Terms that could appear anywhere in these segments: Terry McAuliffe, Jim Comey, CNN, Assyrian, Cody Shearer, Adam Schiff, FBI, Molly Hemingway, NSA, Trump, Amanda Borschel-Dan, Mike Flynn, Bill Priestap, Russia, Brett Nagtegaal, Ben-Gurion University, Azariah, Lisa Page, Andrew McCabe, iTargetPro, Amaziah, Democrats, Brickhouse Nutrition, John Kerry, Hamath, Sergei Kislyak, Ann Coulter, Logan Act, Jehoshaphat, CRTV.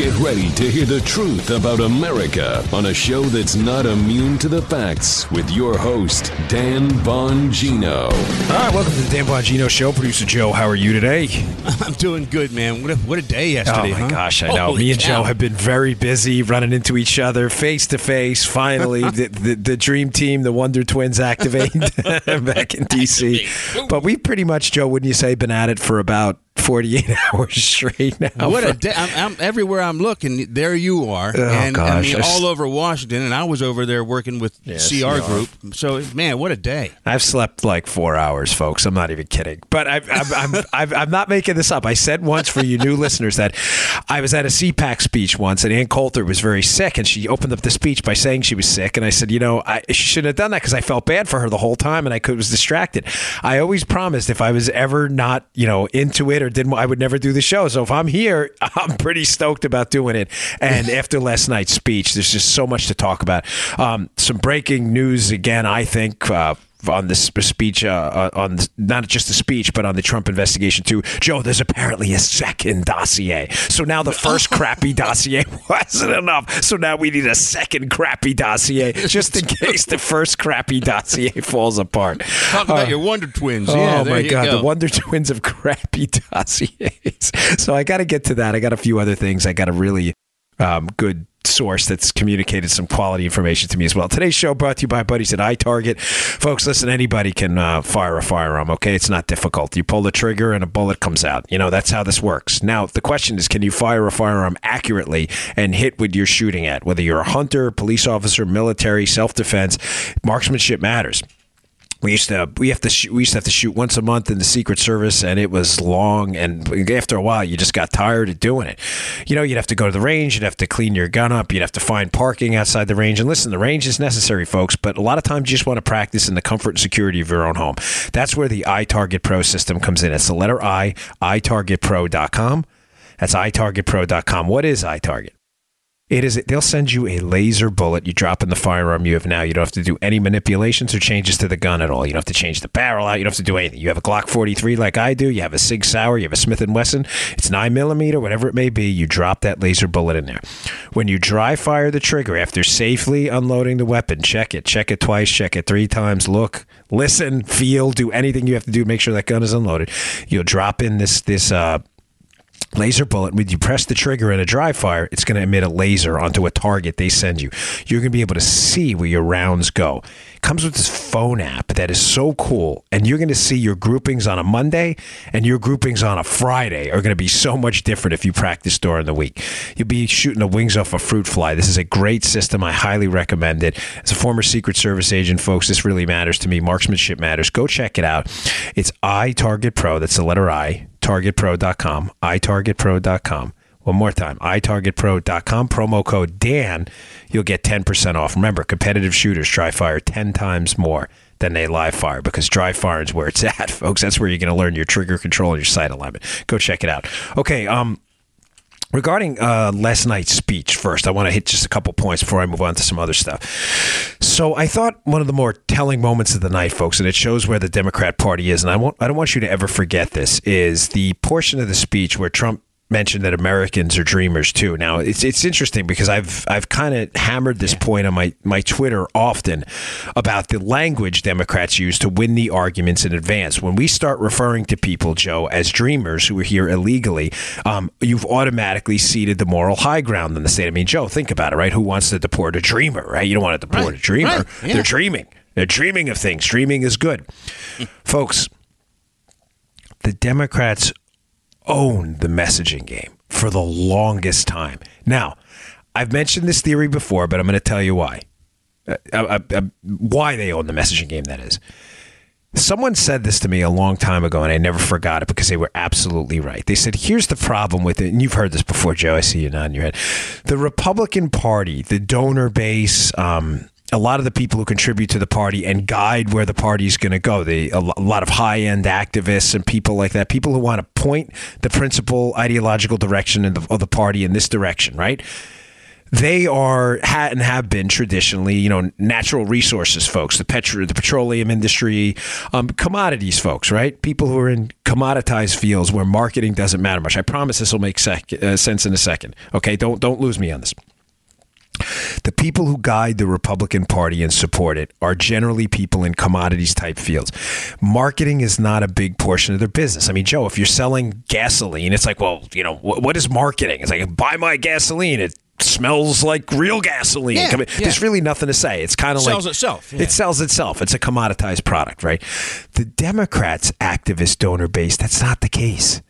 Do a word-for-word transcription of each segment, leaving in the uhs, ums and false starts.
Get ready to hear the truth about America on a show that's not immune to the facts with your host, Dan Bongino. All right, welcome to the Dan Bongino Show. Producer Joe, how are you today? I'm doing good, man. What a, what a day yesterday, huh? Oh, my huh? gosh, I know. Holy Me and cow. Joe have been very busy running into each other face-to-face, finally. the, the, the dream team, the Wonder Twins, activated back in D C. But we pretty much, Joe, wouldn't you say, been at it for about forty-eight hours straight now. What a day. I'm, I'm, everywhere I'm looking, there you are. Oh, and gosh. I mean, I all over Washington, and I was over there working with yeah, C R, C R Group. So, man, what a day. I've slept like four hours, folks. I'm not even kidding. But I've, I've, I'm, I've, I'm not making this up. I said once for you new listeners that I was at a C PAC speech once, and Ann Coulter was very sick, and she opened up the speech by saying she was sick. And I said, you know, I, she shouldn't have done that because I felt bad for her the whole time, and I could, was distracted. I always promised if I was ever not, you know, into it or didn't, I would never do the show. So if I'm here, I'm pretty stoked about doing it. And after last night's speech, there's just so much to talk about. Um, some breaking news again, I think, uh, on this speech, uh, on the, not just the speech, but on the Trump investigation too. Joe, there's apparently a second dossier. So now the first crappy dossier wasn't enough. So now we need a second crappy dossier just in case the first crappy dossier falls apart. Talk about uh, your Wonder Twins. Oh, yeah, there my you God. Go. The Wonder Twins of crappy dossiers. So I got to get to that. I got a few other things. I got a really um, good source that's communicated some quality information to me as well. Today's show brought to you by buddies at iTarget. Folks, listen, anybody can uh, fire a firearm, okay? It's not difficult. You pull the trigger and a bullet comes out. You know, that's how this works. Now, the question is, can you fire a firearm accurately and hit what you're shooting at? Whether you're a hunter, police officer, military, self-defense, marksmanship matters. We used to we have to sh- we used to have to shoot once a month in the Secret Service, and it was long. And after a while, you just got tired of doing it. You know, you'd have to go to the range, you'd have to clean your gun up, you'd have to find parking outside the range. And listen, the range is necessary, folks, but a lot of times you just want to practice in the comfort and security of your own home. That's where the iTargetPro system comes in. It's the letter I, i target pro dot com. That's i target pro dot com. What is iTarget? It is. They'll send you a laser bullet. You drop in the firearm you have now. You don't have to do any manipulations or changes to the gun at all. You don't have to change the barrel out. You don't have to do anything. You have a Glock forty-three like I do. You have a Sig Sauer. You have a Smith and Wesson. It's nine millimeter, whatever it may be. You drop that laser bullet in there. When you dry fire the trigger after safely unloading the weapon, check it. Check it twice. Check it three times. Look, listen, feel, do anything you have to do. Make sure that gun is unloaded. You'll drop in this this uh. laser bullet. When you press the trigger in a dry fire, it's going to emit a laser onto a target they send you. You're going to be able to see where your rounds go. It comes with this phone app that is so cool, and you're going to see your groupings on a Monday and your groupings on a Friday are going to be so much different if you practice during the week. You'll be shooting the wings off a fruit fly. This is a great system. I highly recommend it. As a former Secret Service agent, folks, this really matters to me. Marksmanship matters. Go check it out. It's iTargetPro. That's the letter I. iTargetPro dot com, iTargetPro dot com. One more time, iTargetPro dot com. Promo code Dan, you'll get ten percent off. Remember, competitive shooters dry fire ten times more than they live fire because dry fire is where it's at, folks. That's where you're going to learn your trigger control and your sight alignment. Go check it out. Okay, um... regarding uh, last night's speech first, I want to hit just a couple points before I move on to some other stuff. So I thought one of the more telling moments of the night, folks, and it shows where the Democrat Party is, and I won't, I don't want you to ever forget this, is the portion of the speech where Trump mentioned that Americans are dreamers too. Now, it's it's interesting because I've I've kind of hammered this point on my, my Twitter often about the language Democrats use to win the arguments in advance. When we start referring to people, Joe, as dreamers who are here illegally, um, you've automatically ceded the moral high ground in the state. I mean, Joe, think about it, right? Who wants to deport a dreamer, right? You don't want to deport right. a dreamer. Right. Yeah. They're dreaming. They're dreaming of things. Dreaming is good. Folks, the Democrats own the messaging game for the longest time. Now, I've mentioned this theory before, but I'm going to tell you why. Uh, uh, uh, why they own the messaging game, that is. Someone said this to me a long time ago, and I never forgot it because they were absolutely right. They said, here's the problem with it, and you've heard this before, Joe. I see you nodding your head. The Republican Party, the donor base, um, a lot of the people who contribute to the party and guide where the party's going to go, the, a lot of high-end activists and people like that, people who want to point the principal ideological direction of the, of the party in this direction, right? they are had and have been traditionally, you know, natural resources folks, the petro, the petroleum industry, um, commodities folks, right? People who are in commoditized fields where marketing doesn't matter much. I promise this will make sec- uh, sense in a second. Okay, don't don't lose me on this. The people who guide the Republican Party and support it are generally people in commodities type fields. Marketing is not a big portion of their business. I mean, Joe, if you're selling gasoline, it's like, well, you know, wh- what is marketing? It's like, buy my gasoline. It smells like real gasoline. Yeah, I mean, yeah. There's really nothing to say. It's kind of like sells itself. Yeah. It sells itself. It's a commoditized product, right? The Democrats' activist donor base, that's not the case.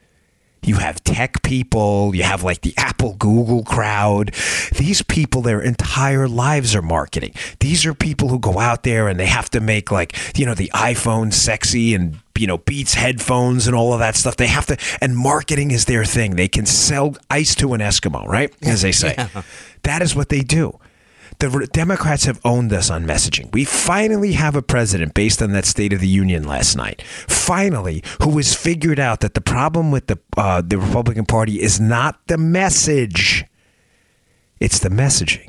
You have tech people, you have like the Apple, Google crowd. These people, their entire lives are marketing. These are people who go out there and they have to make like, you know, the iPhone sexy and, you know, Beats headphones and all of that stuff. They have to, and marketing is their thing. They can sell ice to an Eskimo, right? As they say. Yeah. That is what they do. The Democrats have owned us on messaging. We finally have a president, based on that State of the Union last night, finally, who has figured out that the problem with the uh, the Republican Party is not the message. It's the messaging.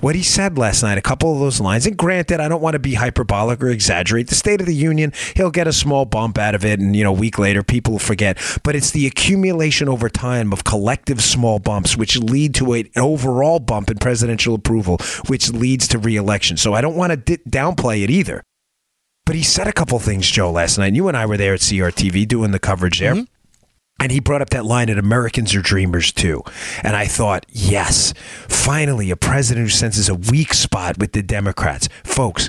What he said last night, a couple of those lines, and granted, I don't want to be hyperbolic or exaggerate. The State of the Union, he'll get a small bump out of it, and, you know, a week later, people will forget. But it's the accumulation over time of collective small bumps, which lead to an overall bump in presidential approval, which leads to reelection. So I don't want to d- downplay it either. But he said a couple things, Joe, last night. You and I were there at C R T V doing the coverage there. Mm-hmm. And he brought up that line that Americans are dreamers too. And I thought, yes, finally, a president who senses a weak spot with the Democrats. Folks,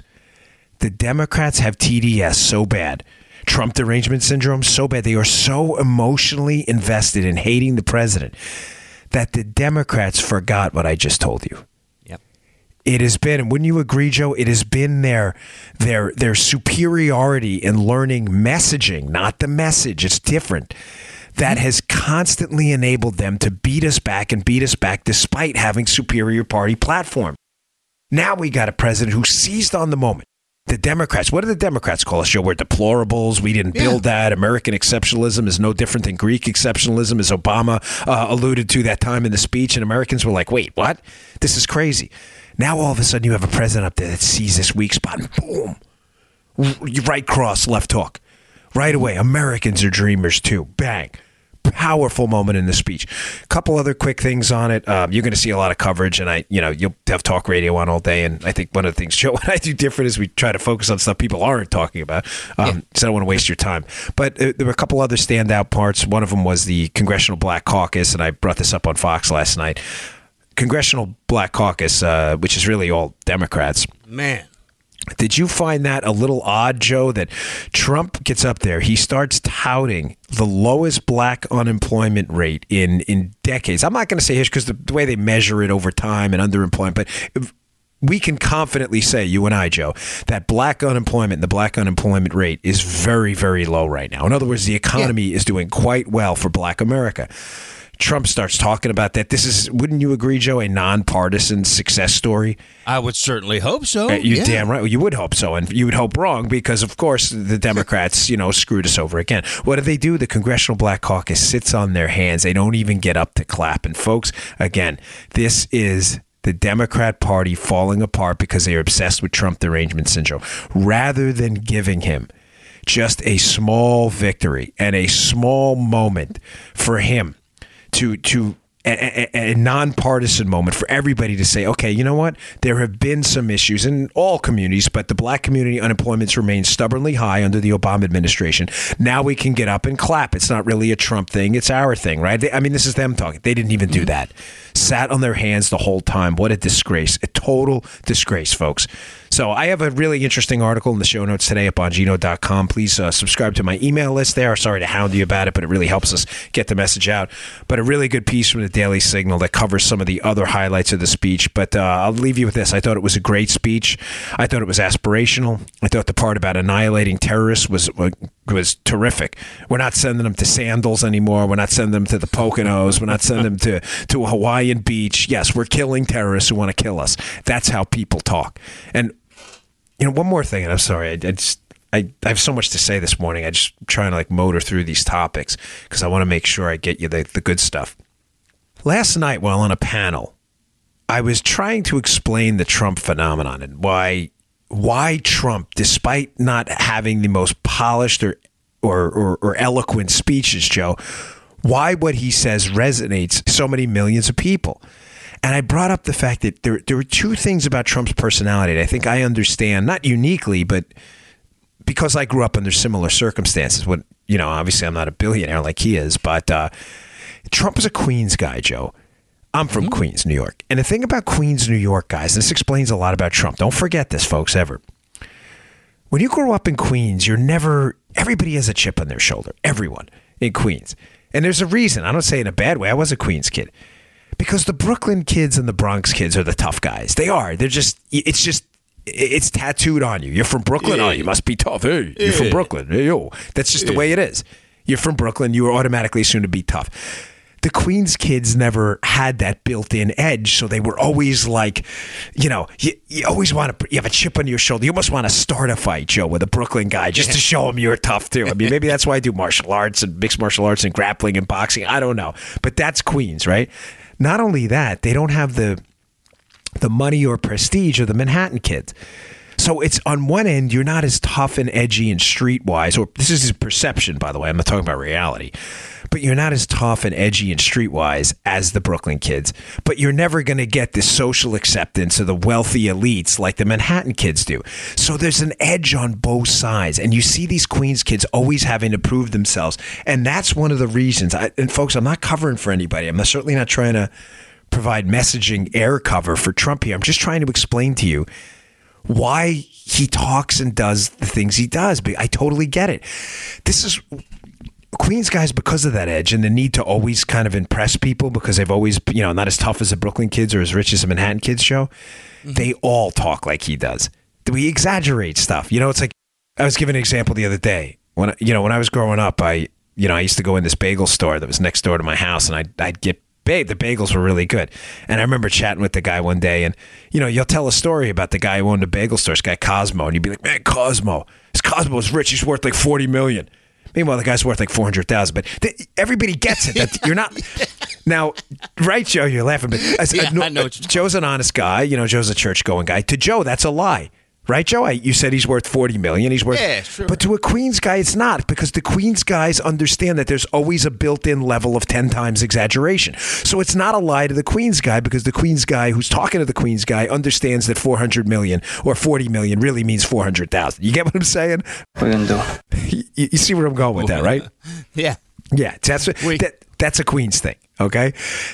the Democrats have T D S so bad. Trump derangement syndrome so bad. They are so emotionally invested in hating the president that the Democrats forgot what I just told you. It has been, and wouldn't you agree, Joe, it has been their their their superiority in learning messaging, not the message. It's different. That has constantly enabled them to beat us back and beat us back despite having superior party platform. Now we got a president who seized on the moment. The Democrats, what do the Democrats call us, Joe? We're deplorables. We didn't build yeah. that. American exceptionalism is no different than Greek exceptionalism, as Obama uh, alluded to that time in the speech. And Americans were like, wait, what? This is crazy. Now all of a sudden you have a president up there that sees this weak spot and boom, right cross, left hook. Right away, Americans are dreamers too. Bang. Powerful moment in the speech. A couple other quick things on it. Um, you're going to see a lot of coverage, and I, you know, you'll have talk radio on all day. And I think one of the things Joe and I do different is we try to focus on stuff people aren't talking about. Um, yeah. So I don't want to waste your time. But uh, there were a couple other standout parts. One of them was the Congressional Black Caucus, and I brought this up on Fox last night. Congressional Black Caucus, uh, which is really all Democrats. Man. Did you find that a little odd, Joe, that Trump gets up there, he starts touting the lowest black unemployment rate in, in decades? I'm not going to say history because the, the way they measure it over time and underemployment, but if, we can confidently say, you and I, Joe, that black unemployment and the black unemployment rate is very, very low right now. In other words, the economy yeah. is doing quite well for black America. Trump starts talking about that. This is, wouldn't you agree, Joe, a nonpartisan success story? I would certainly hope so. Uh, you're yeah. damn right. Well, you would hope so. And you would hope wrong because, of course, the Democrats, you know, screwed us over again. What do they do? The Congressional Black Caucus sits on their hands. They don't even get up to clap. And, folks, again, this is the Democrat Party falling apart because they are obsessed with Trump derangement syndrome rather than giving him just a small victory and a small moment for him. to to a, a, a nonpartisan moment for everybody to say, okay, you know what? There have been some issues in all communities, but the black community unemployment's remained stubbornly high under the Obama administration. Now we can get up and clap. It's not really a Trump thing. It's our thing, right? They, I mean, this is them talking. They didn't even do that. Sat on their hands the whole time. What a disgrace. A total disgrace, folks. So I have a really interesting article in the show notes today at Bongino dot com. Please uh, subscribe to my email list there. Sorry to hound you about it, but it really helps us get the message out. But a really good piece from the Daily Signal that covers some of the other highlights of the speech. But uh, I'll leave you with this. I thought it was a great speech. I thought it was aspirational. I thought the part about annihilating terrorists was was terrific. We're not sending them to sandals anymore. We're not sending them to the Poconos. We're not sending them to, to a Hawaiian beach. Yes, we're killing terrorists who want to kill us. That's how people talk. And you know, one more thing, and I'm sorry, I, I just I, I have so much to say this morning. I just I'm trying to like motor through these topics because I want to make sure I get you the, the good stuff. Last night, while on a panel I was trying to explain the Trump phenomenon and why why Trump, despite not having the most polished or or, or, or eloquent speeches, Joe, why what he says resonates so many millions of people. And I brought up the fact that there there were two things about Trump's personality that I think I understand, not uniquely, but because I grew up under similar circumstances. When, you know, obviously I'm not a billionaire like he is, but uh, Trump was a Queens guy, Joe. I'm from mm-hmm. Queens, New York. And the thing about Queens, New York, guys, this explains a lot about Trump. Don't forget this, folks, ever. When you grow up in Queens, you're never, everybody has a chip on their shoulder. Everyone in Queens. And there's a reason. I don't say it in a bad way. I was a Queens kid. Because the Brooklyn kids and the Bronx kids are the tough guys. They are. They're just, it's just, it's tattooed on you. You're from Brooklyn. Yeah. Oh, you must be tough. Hey, yeah. You're from Brooklyn. Hey, yo. That's just yeah. the way it is. You're from Brooklyn. You are automatically assumed to be tough. The Queens kids never had that built-in edge, so they were always like, you know, you, you always want to, you have a chip on your shoulder. You almost want to start a fight, Joe, with a Brooklyn guy just to show him you're tough, too. I mean, maybe that's why I do martial arts and mixed martial arts and grappling and boxing. I don't know. But that's Queens, right? Not only that, they don't have the the money or prestige of the Manhattan kids. So it's on one end, you're not as tough and edgy and streetwise, or this is his perception, by the way. I'm not talking about reality. But you're not as tough and edgy and streetwise as the Brooklyn kids. But you're never going to get the social acceptance of the wealthy elites like the Manhattan kids do. So there's an edge on both sides. And you see these Queens kids always having to prove themselves. And that's one of the reasons. I, and folks, I'm not covering for anybody. I'm certainly not trying to provide messaging air cover for Trump here. I'm just trying to explain to you why he talks and does the things he does. I totally get it. This is... Queens guys, because of that edge and the need to always kind of impress people because they've always, you know, not as tough as the Brooklyn kids or as rich as the Manhattan kids show, mm-hmm. they all talk like he does. We exaggerate stuff. You know, it's like, I was giving an example the other day. When, you know, when I was growing up, I, you know, I used to go in this bagel store that was next door to my house and I'd, I'd get, ba- the bagels were really good. And I remember chatting with the guy one day and, you know, you'll tell a story about the guy who owned a bagel store, this guy Cosmo, and you'd be like, man, Cosmo, this Cosmo's rich. He's worth like forty million. Meanwhile, the guy's worth like four hundred thousand dollars, but th- everybody gets it. That you're not now, right, Joe? You're laughing, but as, yeah, no, I know Joe's an honest guy. You know, Joe's a church-going guy. To Joe, that's a lie, right, Joe? I, you said he's worth forty million dollars. He's worth, yeah, sure. But to a Queens guy, it's not because the Queens guys understand that there's always a built-in level of ten times exaggeration. So it's not a lie to the Queens guy because the Queens guy who's talking to the Queens guy understands that four hundred million dollars or forty million dollars really means four hundred thousand dollars. You get what I'm saying? We're gonna do it. You see where I'm going with that, right? Yeah. Yeah. That's that, that's a Queens thing, okay?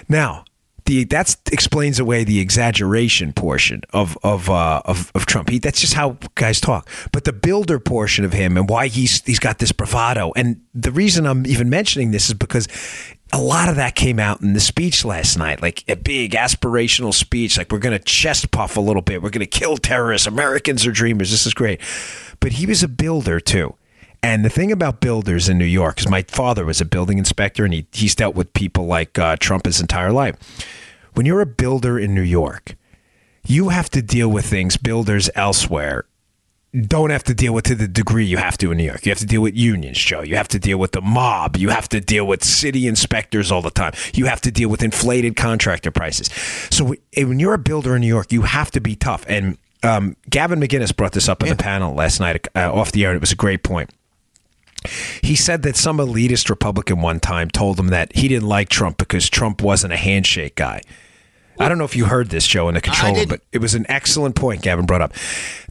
Now, the that explains away the exaggeration portion of of, uh, of of Trump. He That's just how guys talk. But the builder portion of him and why he's he's got this bravado, and the reason I'm even mentioning this is because a lot of that came out in the speech last night, like a big aspirational speech, like we're going to chest puff a little bit. We're going to kill terrorists. Americans are dreamers. This is great. But he was a builder, too. And the thing about builders in New York is my father was a building inspector and he, he's dealt with people like uh, Trump his entire life. When you're a builder in New York, you have to deal with things builders elsewhere don't have to deal with to the degree you have to in New York. You have to deal with unions, Joe. You have to deal with the mob. You have to deal with city inspectors all the time. You have to deal with inflated contractor prices. So when you're a builder in New York, you have to be tough. And um, Gavin McGinnis brought this up on yeah. the panel last night uh, off the air, and it was a great point. He said that some elitist Republican one time told him that he didn't like Trump because Trump wasn't a handshake guy. I don't know if you heard this, Joe, in the control room, but it was an excellent point Gavin brought up.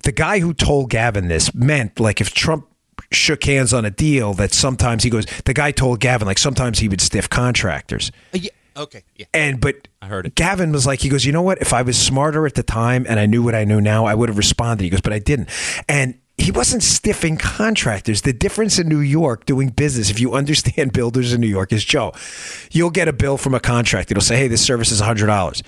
The guy who told Gavin this meant, like, if Trump shook hands on a deal, that sometimes he goes, the guy told Gavin, like, sometimes he would stiff contractors. Uh, yeah. Okay. Yeah. And but I heard it. Gavin was like, he goes, you know what? If I was smarter at the time and I knew what I know now, I would have responded. He goes, but I didn't. And he wasn't stiffing contractors. The difference in New York doing business, if you understand builders in New York, is, Joe, you'll get a bill from a contractor. It'll say, hey, this service is one hundred dollars.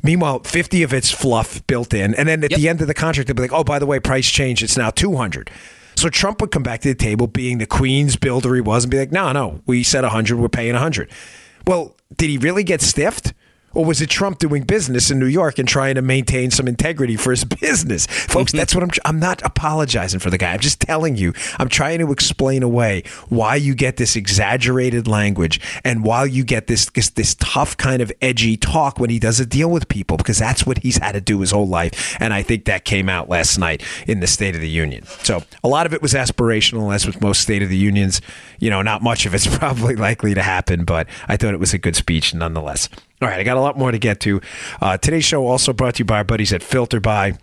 Meanwhile, fifty of it's fluff built in. And then at yep. the end of the contract, they'll be like, oh, by the way, price change. It's now two hundred dollars. So Trump would come back to the table being the Queens builder he was and be like, no, no, we said one hundred dollars. We're paying one hundred dollars. Well, did he really get stiffed? Or was it Trump doing business in New York and trying to maintain some integrity for his business? Folks, that's what I'm... I'm not apologizing for the guy. I'm just telling you. I'm trying to explain away why you get this exaggerated language and why you get this, this, this tough kind of edgy talk when he doesn't deal with people, because that's what he's had to do his whole life. And I think that came out last night in the State of the Union. So a lot of it was aspirational, as with most State of the Unions. You know, not much of it's probably likely to happen, but I thought it was a good speech nonetheless. All right, I got a lot more to get to. Uh, today's show also brought to you by our buddies at Filterbuy.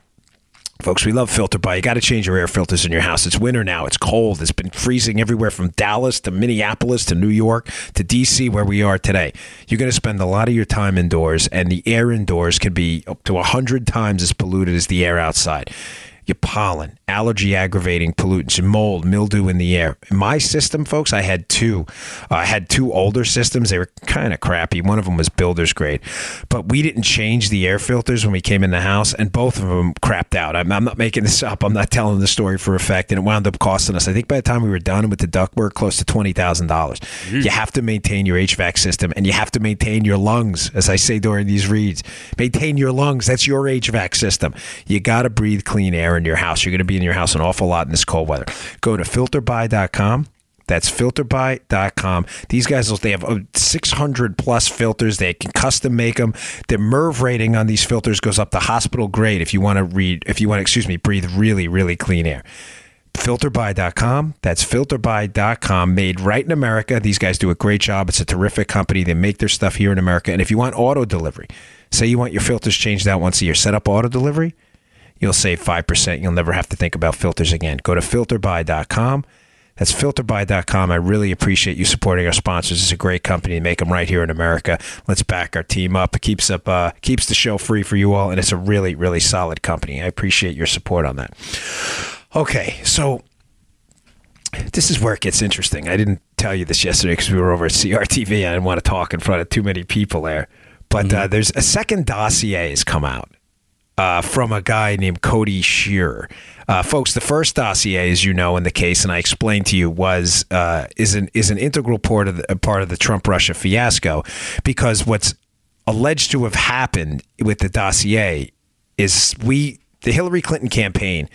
Folks, we love Filterbuy. You got to change your air filters in your house. It's winter now. It's cold. It's been freezing everywhere from Dallas to Minneapolis to New York to D C where we are today. You're going to spend a lot of your time indoors, and the air indoors can be up to one hundred times as polluted as the air outside. Your pollen, allergy-aggravating pollutants, your mold, mildew in the air. In my system, folks, I had two. Uh, I had two older systems. They were kind of crappy. One of them was builder's grade. But we didn't change the air filters when we came in the house, and both of them crapped out. I'm, I'm not making this up. I'm not telling the story for a fact. And it wound up costing us, I think by the time we were done with the ductwork, close to twenty thousand dollars. Mm. You have to maintain your H V A C system, and you have to maintain your lungs, as I say during these reads. Maintain your lungs. That's your H V A C system. You got to breathe clean air in your house. You're going to be in your house an awful lot in this cold weather. Go to filterbuy dot com. That's filterbuy dot com. These guys, they have six hundred plus filters. They can custom make them. The MERV rating on these filters goes up to hospital grade if you want to read, if you want to, excuse me, breathe really, really clean air. filterbuy dot com. That's filterbuy dot com. Made right in America. These guys do a great job. It's a terrific company. They make their stuff here in America. And if you want auto delivery, say you want your filters changed out once a year, set up auto delivery. You'll save five percent. You'll never have to think about filters again. Go to filterbuy dot com. That's filterbuy dot com. I really appreciate you supporting our sponsors. It's a great company. They make them right here in America. Let's back our team up. It keeps up, uh, keeps the show free for you all, and it's a really, really solid company. I appreciate your support on that. Okay, so this is where it gets interesting. I didn't tell you this yesterday because we were over at C R T V. I didn't want to talk in front of too many people there. But mm-hmm. uh, there's a second dossier has come out. Uh, from a guy named Cody Shearer. Uh, folks, the first dossier, as you know, in the case, and I explained to you, was uh, is an is an integral part of the, part of the Trump-Russia fiasco, because what's alleged to have happened with the dossier is we the Hillary Clinton campaign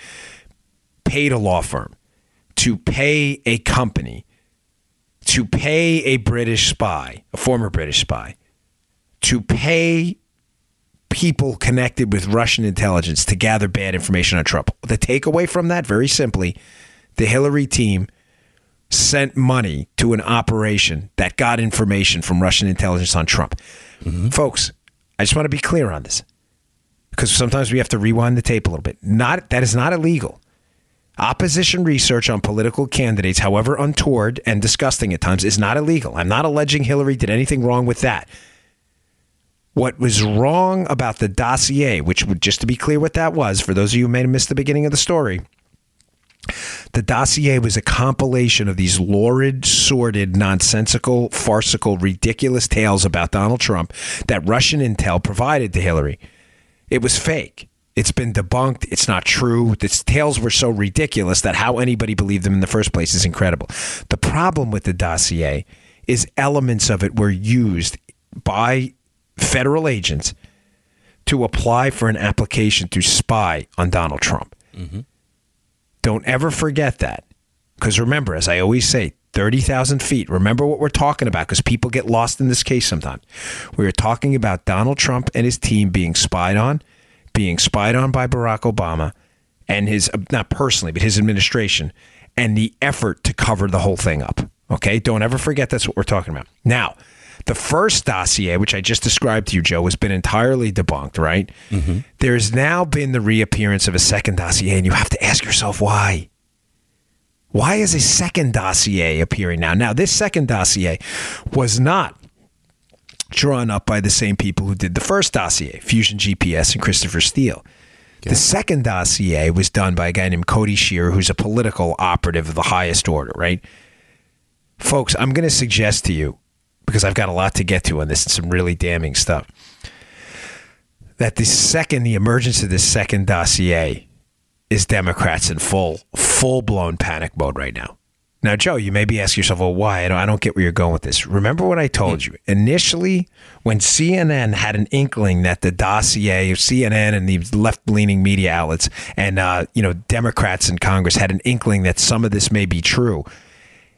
paid a law firm to pay a company to pay a British spy, a former British spy, to pay people connected with Russian intelligence to gather bad information on Trump. The takeaway from that, very simply, the Hillary team sent money to an operation that got information from Russian intelligence on Trump. Mm-hmm. Folks, I just want to be clear on this, because sometimes we have to rewind the tape a little bit. Not that is not illegal. Opposition research on political candidates, however untoward and disgusting at times, is not illegal. I'm not alleging Hillary did anything wrong with that. What was wrong about the dossier, which, would, just to be clear what that was, for those of you who may have missed the beginning of the story, the dossier was a compilation of these lurid, sordid, nonsensical, farcical, ridiculous tales about Donald Trump that Russian intel provided to Hillary. It was fake. It's been debunked. It's not true. The tales were so ridiculous that how anybody believed them in the first place is incredible. The problem with the dossier is elements of it were used by federal agents to apply for an application to spy on Donald Trump. Mm-hmm. Don't ever forget that. Because remember, as I always say, thirty thousand feet. Remember what we're talking about, because people get lost in this case sometimes. We were talking about Donald Trump and his team being spied on, being spied on by Barack Obama and his, not personally, but his administration, and the effort to cover the whole thing up. Okay? Don't ever forget that's what we're talking about. Now, the first dossier, which I just described to you, Joe, has been entirely debunked, right? Mm-hmm. There's now been the reappearance of a second dossier, and you have to ask yourself why. Why is a second dossier appearing now? Now, this second dossier was not drawn up by the same people who did the first dossier, Fusion G P S and Christopher Steele. Okay. The second dossier was done by a guy named Cody Shearer, who's a political operative of the highest order, right? Folks, I'm going to suggest to you, because I've got a lot to get to on this and some really damning stuff, that the second, the emergence of this second dossier is Democrats in full, full-blown panic mode right now. Now, Joe, you may be asking yourself, well, why? I don't, I don't get where you're going with this. Remember what I told you. Initially, when C N N had an inkling that the dossier of C N N and the left-leaning media outlets and uh, you know, Democrats in Congress had an inkling that some of this may be true,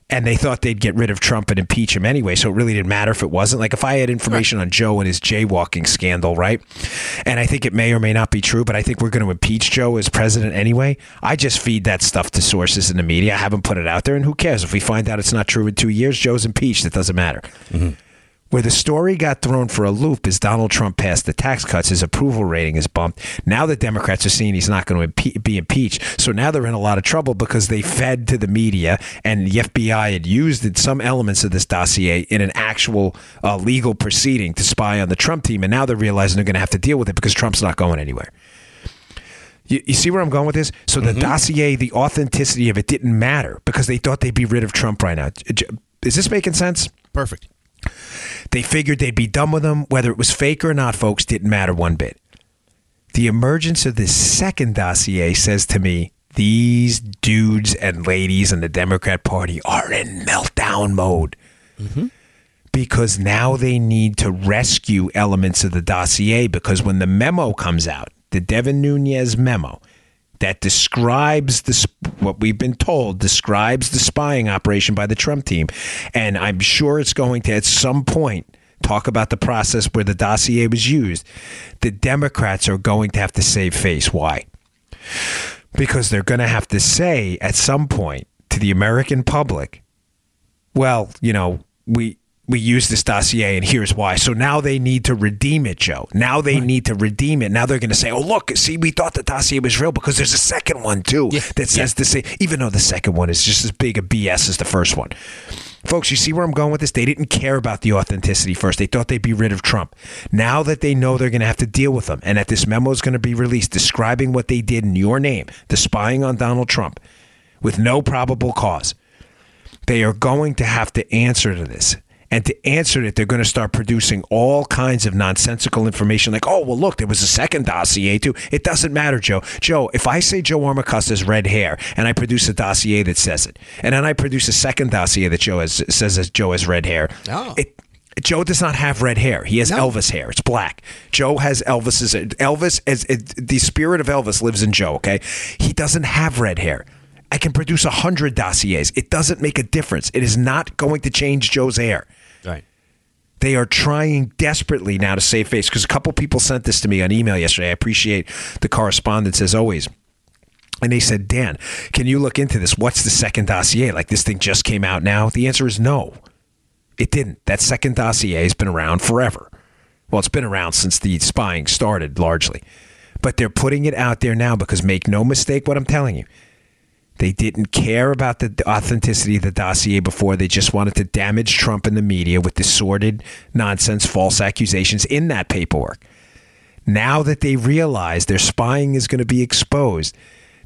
and they thought they'd get rid of Trump and impeach him anyway, so it really didn't matter if it wasn't. Like, if I had information on Joe and his jaywalking scandal, right? And I think it may or may not be true, but I think we're going to impeach Joe as president anyway. I just feed that stuff to sources in the media. I haven't put it out there, and who cares? If we find out it's not true in two years, Joe's impeached. It doesn't matter. Mm-hmm. Where the story got thrown for a loop is Donald Trump passed the tax cuts. His approval rating is bumped. Now the Democrats are seeing he's not going to be impeached. So now they're in a lot of trouble because they fed to the media, and the F B I had used some elements of this dossier in an actual uh, legal proceeding to spy on the Trump team. And now they're realizing they're going to have to deal with it because Trump's not going anywhere. You, you see where I'm going with this? So the mm-hmm. dossier, the authenticity of it didn't matter because they thought they'd be rid of Trump right now. Is this making sense? Perfect. They figured they'd be done with him. Whether it was fake or not, folks, didn't matter one bit. The emergence of this second dossier says to me, these dudes and ladies in the Democrat Party are in meltdown mode. Mm-hmm. Because now they need to rescue elements of the dossier, because when the memo comes out, the Devin Nunes memo that describes this, what we've been told, describes the spying operation by the Trump team. And I'm sure it's going to, at some point, talk about the process where the dossier was used. The Democrats are going to have to save face. Why? Because they're going to have to say at some point to the American public, well, you know, we... we use this dossier and here's why. So now they need to redeem it, Joe. Now they right. need to redeem it. Now they're going to say, oh, look, see, we thought the dossier was real because there's a second one, too, yeah. that says yeah. the same, even though the second one is just as big a B S as the first one. Folks, you see where I'm going with this? They didn't care about the authenticity first. They thought they'd be rid of Trump. Now that they know they're going to have to deal with him and that this memo is going to be released describing what they did in your name, the spying on Donald Trump with no probable cause, they are going to have to answer to this. And to answer it, they're going to start producing all kinds of nonsensical information like, oh, well, look, there was a second dossier, too. It doesn't matter, Joe. Joe, if I say Joe Armacusta has red hair and I produce a dossier that says it, and then I produce a second dossier that Joe has, says that Joe has red hair, oh. it, Joe does not have red hair. He has no. Elvis hair. It's black. Joe has Elvis's. Elvis, as the spirit of Elvis lives in Joe, okay? He doesn't have red hair. I can produce a hundred dossiers. It doesn't make a difference. It is not going to change Joe's hair. Right. They are trying desperately now to save face because a couple people sent this to me on email yesterday. I appreciate the correspondence as always. And they said, Dan, can you look into this? What's the second dossier? Like, this thing just came out now? The answer is no, it didn't. That second dossier has been around forever. Well, it's been around since the spying started largely. But they're putting it out there now because make no mistake what I'm telling you. They didn't care about the authenticity of the dossier before. They just wanted to damage Trump and the media with the sordid nonsense, false accusations in that paperwork. Now that they realize their spying is going to be exposed,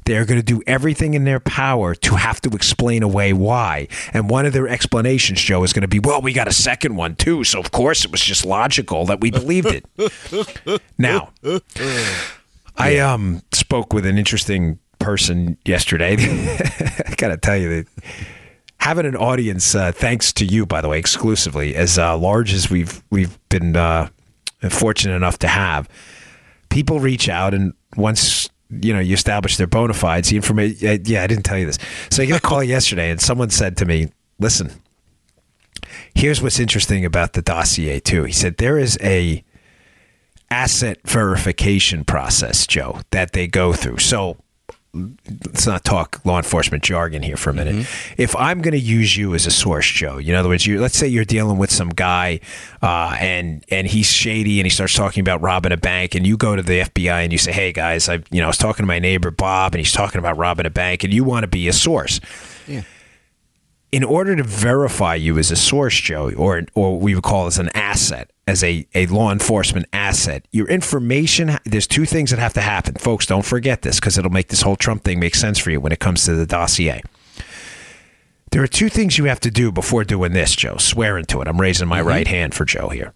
they're going to do everything in their power to have to explain away why. And one of their explanations, Joe, is going to be, well, we got a second one, too. So, of course, it was just logical that we believed it. Now, I um, spoke with an interesting person yesterday. I gotta tell you that having an audience, uh, thanks to you, by the way, exclusively as uh, large as we've we've been uh, fortunate enough to have, people reach out, and once you know you establish their bona fides, the information. Uh, yeah, I didn't tell you this. So I get a call yesterday, and someone said to me, "Listen, here's what's interesting about the dossier too." He said there is a asset verification process, Joe, that they go through. So. Let's not talk law enforcement jargon here for a minute. Mm-hmm. If I'm going to use you as a source, Joe, you know, in other words, you, let's say you're dealing with some guy uh, and and he's shady and he starts talking about robbing a bank, and you go to the F B I and you say, hey, guys, I you know, I was talking to my neighbor, Bob, and he's talking about robbing a bank, and you want to be a source. Yeah. In order to verify you as a source, Joe, or or what we would call as an asset, as a, a law enforcement asset, your information, there's two things that have to happen. Folks, don't forget this because it'll make this whole Trump thing make sense for you when it comes to the dossier. There are two things you have to do before doing this, Joe. Swear into it. I'm raising my mm-hmm. right hand for Joe here.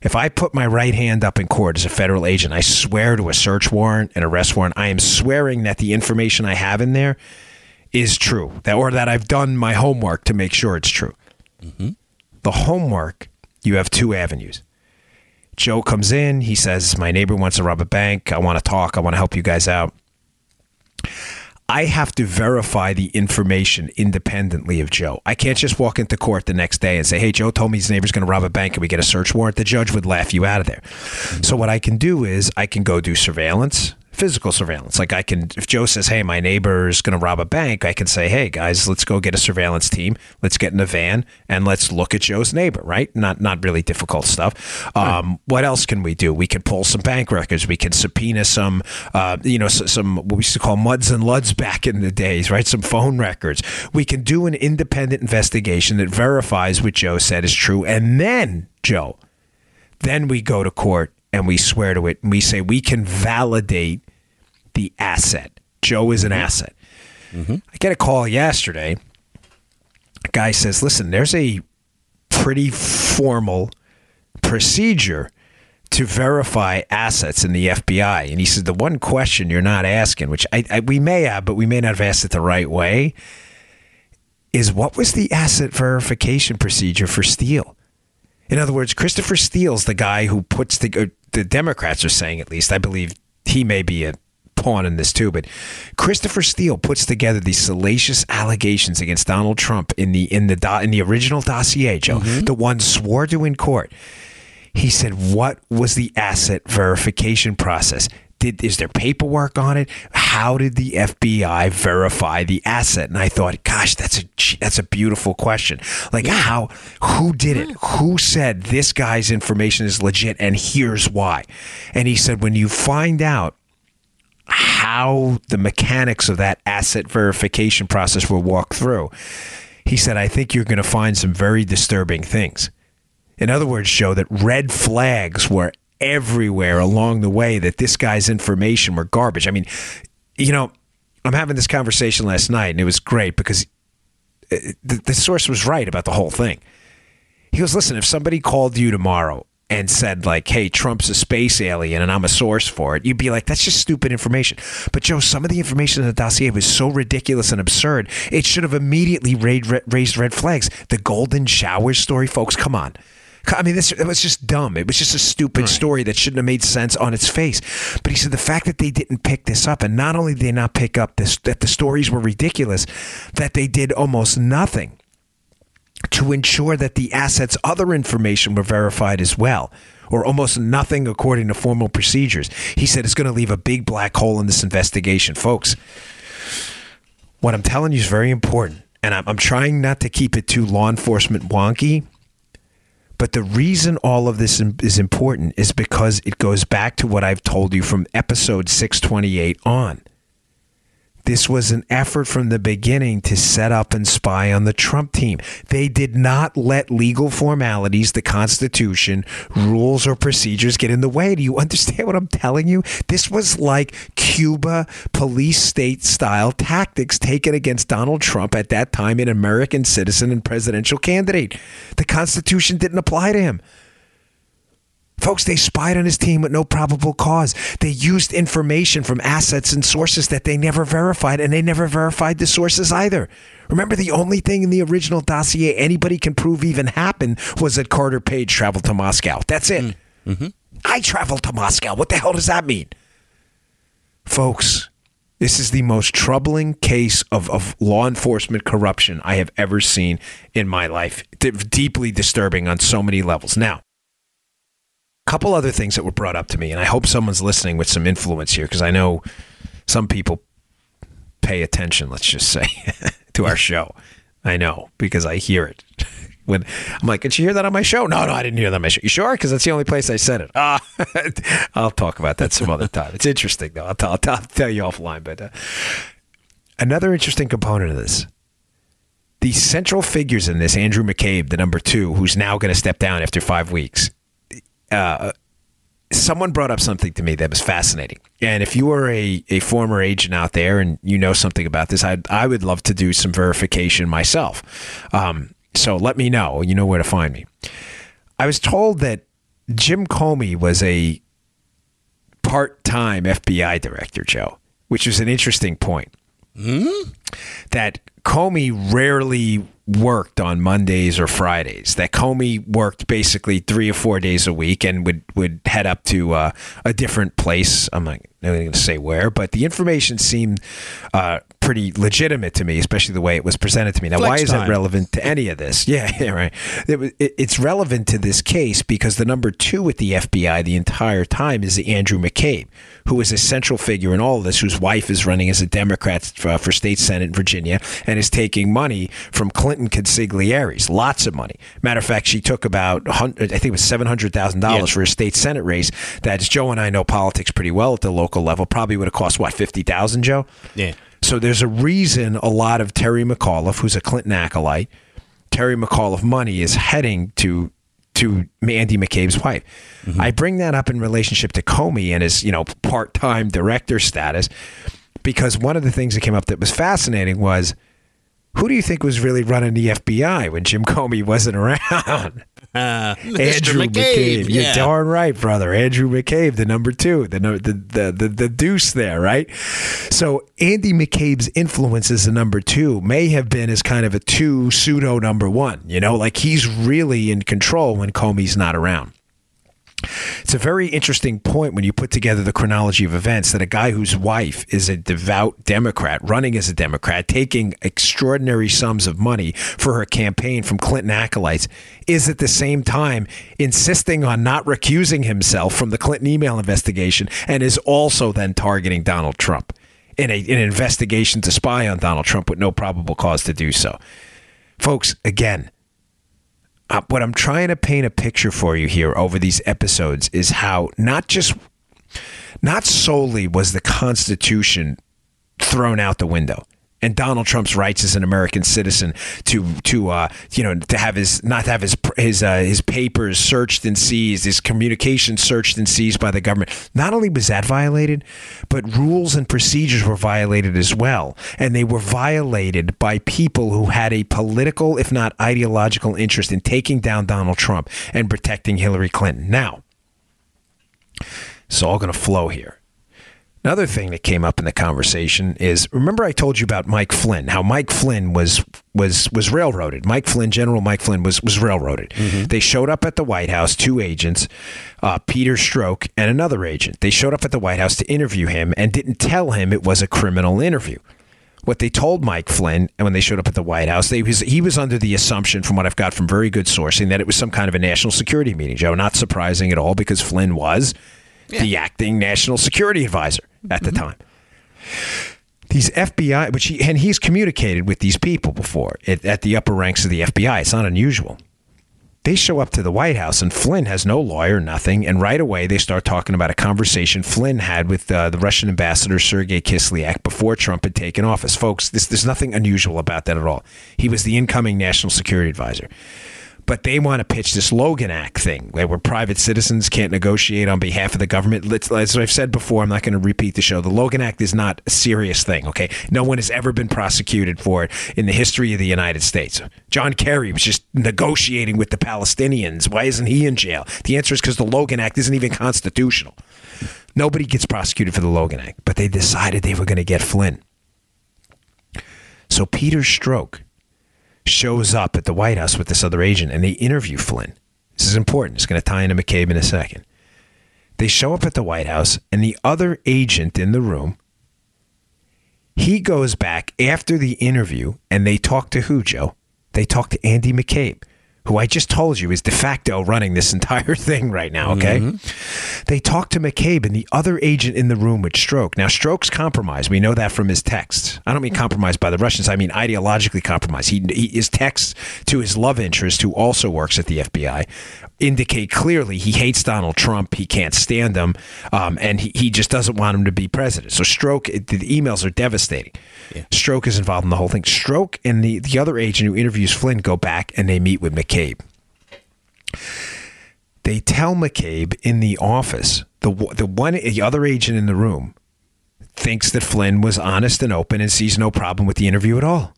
If I put my right hand up in court as a federal agent, I swear to a search warrant, an arrest warrant. I am swearing that the information I have in there is true, that or that I've done my homework to make sure it's true. Mm-hmm. The homework, you have two avenues. Joe comes in. He says, my neighbor wants to rob a bank. I want to talk. I want to help you guys out. I have to verify the information independently of Joe. I can't just walk into court the next day and say, hey, Joe told me his neighbor's going to rob a bank and we get a search warrant. The judge would laugh you out of there. Mm-hmm. So what I can do is I can go do surveillance, physical surveillance. Like I can, if Joe says, hey, my neighbor's going to rob a bank, I can say, hey, guys, let's go get a surveillance team. Let's get in a van and let's look at Joe's neighbor, right? Not not really difficult stuff. Um, right. What else can we do? We can pull some bank records. We can subpoena some, uh, you know, s- some what we used to call muds and luds back in the days, right? Some phone records. We can do an independent investigation that verifies what Joe said is true. And then, Joe, then we go to court and we swear to it, and we say we can validate the asset. Joe is an asset. Mm-hmm. I get a call yesterday. A guy says, listen, there's a pretty formal procedure to verify assets in the F B I. And he says, the one question you're not asking, which I, I, we may have, but we may not have asked it the right way, is what was the asset verification procedure for Steele? In other words, Christopher Steele's the guy who puts the, the Democrats are saying, at least, I believe he may be a pawn in this too, but Christopher Steele puts together these salacious allegations against Donald Trump in the in the do, in the original dossier, Joe, mm-hmm. the one swore to in court. He said, what was the asset verification process? Did is there paperwork on it? How did the F B I verify the asset? And I thought, gosh, that's a that's a beautiful question. Like, yeah. how? Who did it? Who said this guy's information is legit? And here's why. And he said, when you find out how the mechanics of that asset verification process will walk through, he said, I think you're going to find some very disturbing things. In other words, Joe, that red flags were everywhere along the way that this guy's information were garbage. I mean, you know, I'm having this conversation last night and it was great because the, the source was right about the whole thing. He goes, listen, if somebody called you tomorrow and said like, hey, Trump's a space alien and I'm a source for it, you'd be like, that's just stupid information. But Joe, some of the information in the dossier was so ridiculous and absurd, it should have immediately raised red flags. The golden shower story, folks, come on. I mean, this it was just dumb. It was just a stupid right. story that shouldn't have made sense on its face. But he said the fact that they didn't pick this up, and not only did they not pick up this, that the stories were ridiculous, that they did almost nothing to ensure that the assets' other information were verified as well, or almost nothing according to formal procedures. He said it's going to leave a big black hole in this investigation. Folks, what I'm telling you is very important, and I'm, I'm trying not to keep it too law enforcement wonky. But the reason all of this is important is because it goes back to what I've told you from episode six twenty-eight on. This was an effort from the beginning to set up and spy on the Trump team. They did not let legal formalities, the Constitution, rules, or procedures get in the way. Do you understand what I'm telling you? This was like Cuba police state-style tactics taken against Donald Trump at that time, an American citizen and presidential candidate. The Constitution didn't apply to him. Folks, they spied on his team with no probable cause. They used information from assets and sources that they never verified, and they never verified the sources either. Remember, the only thing in the original dossier anybody can prove even happened was that Carter Page traveled to Moscow. That's it. Mm-hmm. I traveled to Moscow. What the hell does that mean? Folks, this is the most troubling case of, of law enforcement corruption I have ever seen in my life. D- deeply disturbing on so many levels. Now, couple other things that were brought up to me, and I hope someone's listening with some influence here, because I know some people pay attention, let's just say, to our show. I know, because I hear it. When I'm like, did you hear that on my show? No, no, I didn't hear that on my show. You sure? Because that's the only place I said it. Ah, I'll talk about that some other time. It's interesting, though. I'll, t- I'll, t- I'll tell you offline. But uh, another interesting component of this, the central figures in this, Andrew McCabe, the number two, who's now going to step down after five weeks, Uh, someone brought up something to me that was fascinating. And if you are a, a former agent out there and you know something about this, I I would love to do some verification myself. Um, so let me know. You know where to find me. I was told that Jim Comey was a part-time F B I director, Joe, which is an interesting point. Hmm? That Comey rarely worked on Mondays or Fridays, that Comey worked basically three or four days a week and would, would head up to uh, a different place. I'm not going to say where, but the information seemed uh, pretty legitimate to me, especially the way it was presented to me. Now, Flex why is time. It relevant to any of this? Yeah, yeah right. It was, it, it's relevant to this case because the number two at the F B I the entire time is Andrew McCabe, who is a central figure in all of this, whose wife is running as a Democrat for, for state Senate in Virginia and is taking money from Clinton and Consigliere's, lots of money. Matter of fact, she took about, I think it was seven hundred thousand dollars yeah. for a state Senate race. That's Joe and I know politics pretty well at the local level. Probably would have cost, what, fifty thousand dollars, Joe? Yeah. So there's a reason a lot of Terry McAuliffe, who's a Clinton acolyte, Terry McAuliffe money is heading to to Andy McCabe's wife. Mm-hmm. I bring that up in relationship to Comey and his, you know, part-time director status, because one of the things that came up that was fascinating was, who do you think was really running the F B I when Jim Comey wasn't around? Uh, Andrew McCabe. McCabe. Yeah. You're darn right, brother. Andrew McCabe, the number two, the, the the the deuce there, right? So Andy McCabe's influence as the number two may have been as kind of a two pseudo number one. You know, like he's really in control when Comey's not around. It's a very interesting point when you put together the chronology of events that a guy whose wife is a devout Democrat, running as a Democrat, taking extraordinary sums of money for her campaign from Clinton acolytes, is at the same time insisting on not recusing himself from the Clinton email investigation and is also then targeting Donald Trump in, a, in an investigation to spy on Donald Trump with no probable cause to do so. Folks, again, Uh, what I'm trying to paint a picture for you here over these episodes is how not just, not solely was the Constitution thrown out the window and Donald Trump's rights as an American citizen to to uh, you know to have his not to have his his uh, his papers searched and seized, his communications searched and seized by the government. Not only was that violated, but rules and procedures were violated as well, and they were violated by people who had a political, if not ideological, interest in taking down Donald Trump and protecting Hillary Clinton. Now, it's all going to flow here. Another thing that came up in the conversation is, remember I told you about Mike Flynn, how Mike Flynn was was was railroaded. Mike Flynn, General Mike Flynn was was railroaded. Mm-hmm. They showed up at the White House, two agents, uh, Peter Strzok and another agent. They showed up at the White House to interview him and didn't tell him it was a criminal interview. What they told Mike Flynn, and when they showed up at the White House, they was, he was under the assumption, from what I've got from very good sourcing, that it was some kind of a national security meeting, Joe. Not surprising at all, because Flynn was... Yeah. The acting national security advisor at the mm-hmm. time. These F B I, which he, and he's communicated with these people before at, at the upper ranks of the F B I. It's not unusual. They show up to the White House and Flynn has no lawyer, nothing. And right away, they start talking about a conversation Flynn had with uh, the Russian ambassador, Sergei Kislyak, before Trump had taken office. Folks, this, there's nothing unusual about that at all. He was the incoming national security advisor. But they want to pitch this Logan Act thing where private citizens can't negotiate on behalf of the government. As I've said before, I'm not going to repeat the show. The Logan Act is not a serious thing, okay? No one has ever been prosecuted for it in the history of the United States. John Kerry was just negotiating with the Palestinians. Why isn't he in jail? The answer is because the Logan Act isn't even constitutional. Nobody gets prosecuted for the Logan Act, but they decided they were going to get Flynn. So Peter Strzok shows up at the White House with this other agent and they interview Flynn. This is important. It's going to tie into McCabe in a second. They show up at the White House and the other agent in the room, he goes back after the interview and they talk to who, Joe? They talk to Andy McCabe, who I just told you is de facto running this entire thing right now, okay? Mm-hmm. They talk to McCabe and the other agent in the room with Strzok. Now, Strzok's compromised. We know that from his texts. I don't mean compromised by the Russians. I mean ideologically compromised. He, he, his texts to his love interest, who also works at the F B I, indicate clearly he hates Donald Trump. He can't stand him, um, and he, he just doesn't want him to be president. So Strzok, the emails are devastating. Yeah. Strzok is involved in the whole thing. Strzok and the, the other agent who interviews Flynn go back and they meet with McCabe. McCabe. They tell McCabe in the office, the the one the other agent in the room thinks that Flynn was honest and open and sees no problem with the interview at all.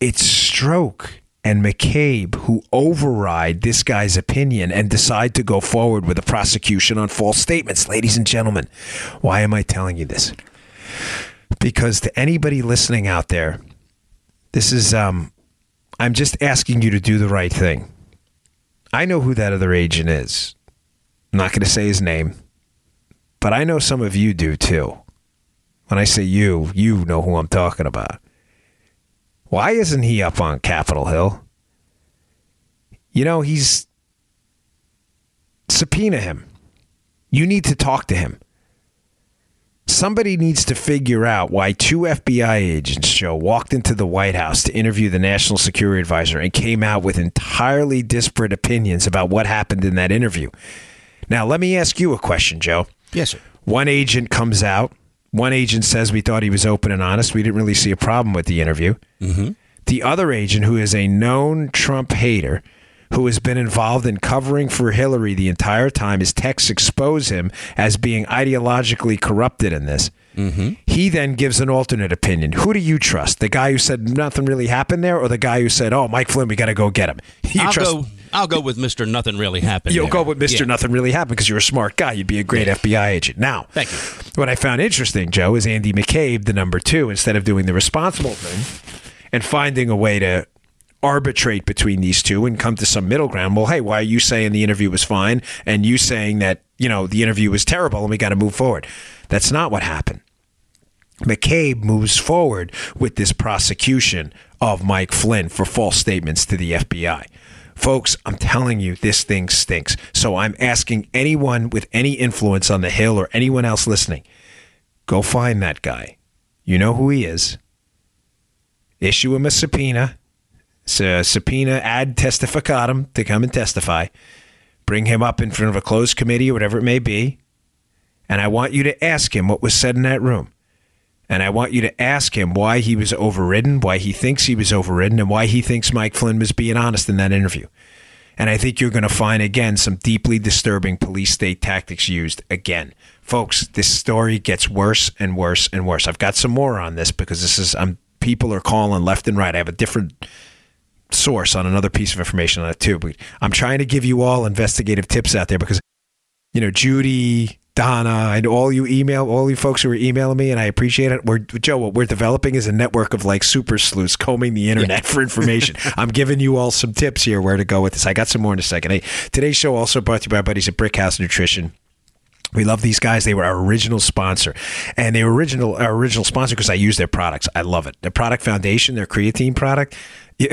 It's Strzok and McCabe who override this guy's opinion and decide to go forward with a prosecution on false statements. Ladies and gentlemen, why am I telling you this? because to anybody listening out there, this is, um, I'm just asking you to do the right thing. I know who that other agent is. I'm not going to say his name, but I know some of you do too. When I say you, you know who I'm talking about. Why isn't he up on Capitol Hill? You know, he's... subpoena him. You need to talk to him. Somebody needs to figure out why two F B I agents, Joe, walked into the White House to interview the National Security Advisor and came out with entirely disparate opinions about what happened in that interview. Now, let me ask you a question, Joe. Yes, sir. One agent comes out. One agent says we thought he was open and honest. We didn't really see a problem with the interview. Mm-hmm. The other agent, who is a known Trump hater, who has been involved in covering for Hillary the entire time, his texts expose him as being ideologically corrupted in this. Mm-hmm. He then gives an alternate opinion. Who do you trust? The guy who said nothing really happened there, or the guy who said, oh, Mike Flynn, we got to go get him? You I'll, trust- go, I'll go with Mister Nothing Really Happened. You'll there. go with Mister Yeah. Nothing Really Happened because you're a smart guy. You'd be a great yeah. F B I agent. Now, thank you. What I found interesting, Joe, is Andy McCabe, the number two, instead of doing the responsible thing and finding a way to arbitrate between these two and come to some middle ground. Well, hey, why are you saying the interview was fine and you saying that, you know, the interview was terrible and we got to move forward? That's not what happened. McCabe moves forward with this prosecution of Mike Flynn for false statements to the F B I. Folks, I'm telling you, this thing stinks. So I'm asking anyone with any influence on the Hill or anyone else listening, go find that guy. You know who he is. Issue him a subpoena. So subpoena ad testificatum to come and testify. Bring him up in front of a closed committee or whatever it may be. And I want you to ask him what was said in that room. And I want you to ask him why he was overridden, why he thinks he was overridden, and why he thinks Mike Flynn was being honest in that interview. And I think you're going to find, again, some deeply disturbing police state tactics used again. Folks, this story gets worse and worse and worse. I've got some more on this because this is, I'm, people are calling left and right. I have a different source on another piece of information on it too, but I'm trying to give you all investigative tips out there because, you know, Judy, Donna, and all you email, all you folks who are emailing me, and I appreciate it. We're, Joe, what we're developing is a network of like super sleuths combing the internet yeah. for information. I'm giving you all some tips here where to go with this. I got some more in a second. Hey, today's show also brought to you by our buddies at Brickhouse Nutrition. We love these guys. They were our original sponsor, and they were original, our original sponsor because I use their products. I love it. Their product foundation, their creatine product. You,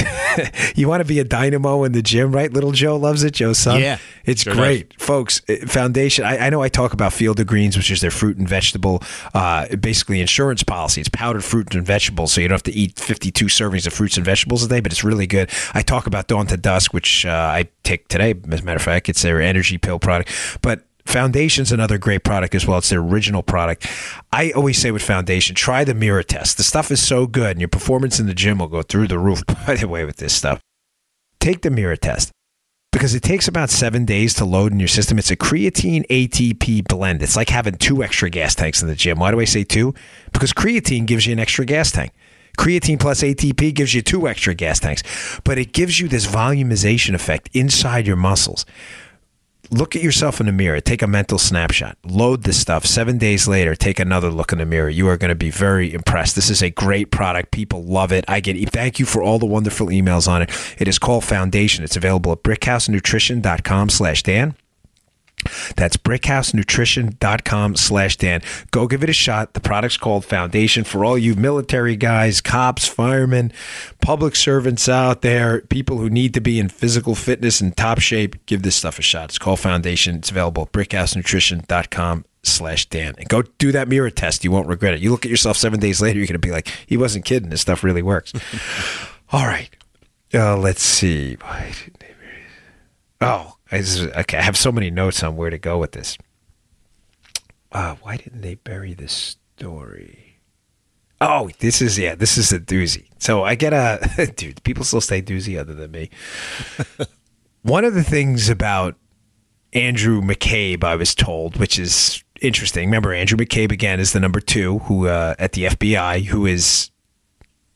you want to be a dynamo in the gym, right? Little Joe loves it, Joe's son. Yeah. It's sure great. Does. Folks, foundation, I, I know I talk about Field of Greens, which is their fruit and vegetable, uh, basically insurance policy. It's powdered fruit and vegetables, so you don't have to eat fifty-two servings of fruits and vegetables a day, but it's really good. I talk about Dawn to Dusk, which uh, I take today, as a matter of fact. It's their energy pill product. But Foundation's another great product as well. It's their original product. I always say with Foundation, try the mirror test. The stuff is so good, and your performance in the gym will go through the roof, by the way, with this stuff. Take the mirror test because it takes about seven days to load in your system. It's a creatine A T P blend. It's like having two extra gas tanks in the gym. Why do I say two? Because creatine gives you an extra gas tank. Creatine plus A T P gives you two extra gas tanks, but it gives you this volumization effect inside your muscles. Look at yourself in the mirror. Take a mental snapshot. Load this stuff. Seven days later, take another look in the mirror. You are going to be very impressed. This is a great product. People love it. I get. Thank you for all the wonderful emails on it. It is called Foundation. It's available at brickhousenutrition.com slash Dan. That's brickhousenutrition.com slash Dan. Go give it a shot. The product's called Foundation for all you military guys, cops, firemen, public servants out there, people who need to be in physical fitness and top shape. Give this stuff a shot. It's called Foundation. It's available at brickhousenutrition.com slash Dan. And go do that mirror test. You won't regret it. You look at yourself seven days later, you're going to be like, he wasn't kidding. This stuff really works. All right. Uh, let's see. Oh, I just, okay, I have so many notes on where to go with this. Uh, why didn't they bury this story? Oh, this is, yeah, this is a doozy. So I get a, dude, people still say doozy other than me. One of the things about Andrew McCabe, I was told, which is interesting. Remember, Andrew McCabe, again, is the number two who uh, at the F B I, who is...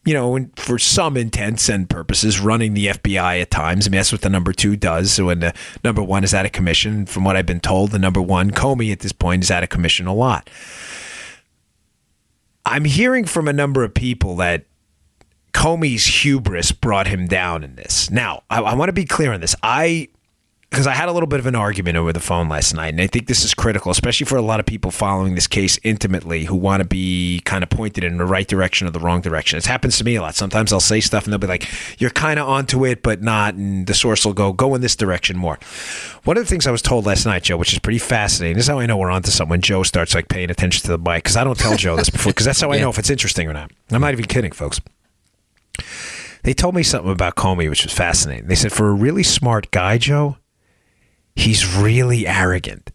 you know, and for some intents and purposes, running the F B I at times. I mean, that's what the number two does. So when the number one is out of commission, from what I've been told, the number one, Comey, at this point, is out of commission a lot. I'm hearing from a number of people that Comey's hubris brought him down in this. Now, I, I want to be clear on this. I, because I had a little bit of an argument over the phone last night, and I think this is critical, especially for a lot of people following this case intimately who want to be kind of pointed in the right direction or the wrong direction. It happens to me a lot. Sometimes I'll say stuff and they'll be like, you're kind of onto it, but not, and the source will go, go in this direction more. One of the things I was told last night, Joe, which is pretty fascinating, this is how I know we're onto something when Joe starts like paying attention to the mic, because I don't tell Joe this before, because that's how yeah. I know if it's interesting or not. I'm not even kidding, folks. They told me something about Comey, which was fascinating. They said, for a really smart guy, Joe, he's really arrogant.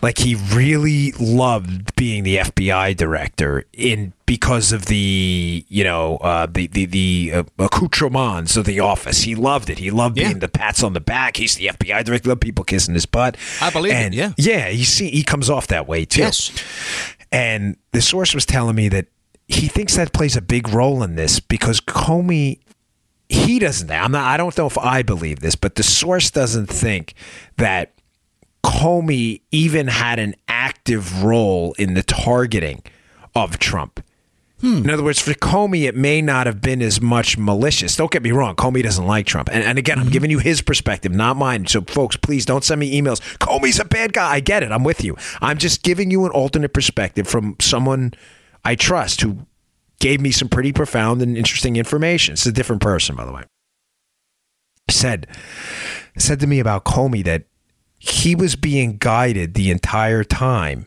Like, he really loved being the F B I director in because of the, you know, uh, the the, the uh, accoutrements of the office. He loved it. He loved yeah. being the pats on the back. He's the F B I director. Loved people kissing his butt. I believe and it, yeah. Yeah, you see, he comes off that way, too. Yes. And the source was telling me that he thinks that plays a big role in this because Comey... He doesn't. I'm not. I don't know if I believe this, but the source doesn't think that Comey even had an active role in the targeting of Trump. Hmm. In other words, for Comey, it may not have been as much malicious. Don't get me wrong. Comey doesn't like Trump. And, and again, I'm giving you his perspective, not mine. So, folks, please don't send me emails. Comey's a bad guy. I get it. I'm with you. I'm just giving you an alternate perspective from someone I trust who gave me some pretty profound and interesting information. It's a different person, by the way. Said, said to me about Comey that he was being guided the entire time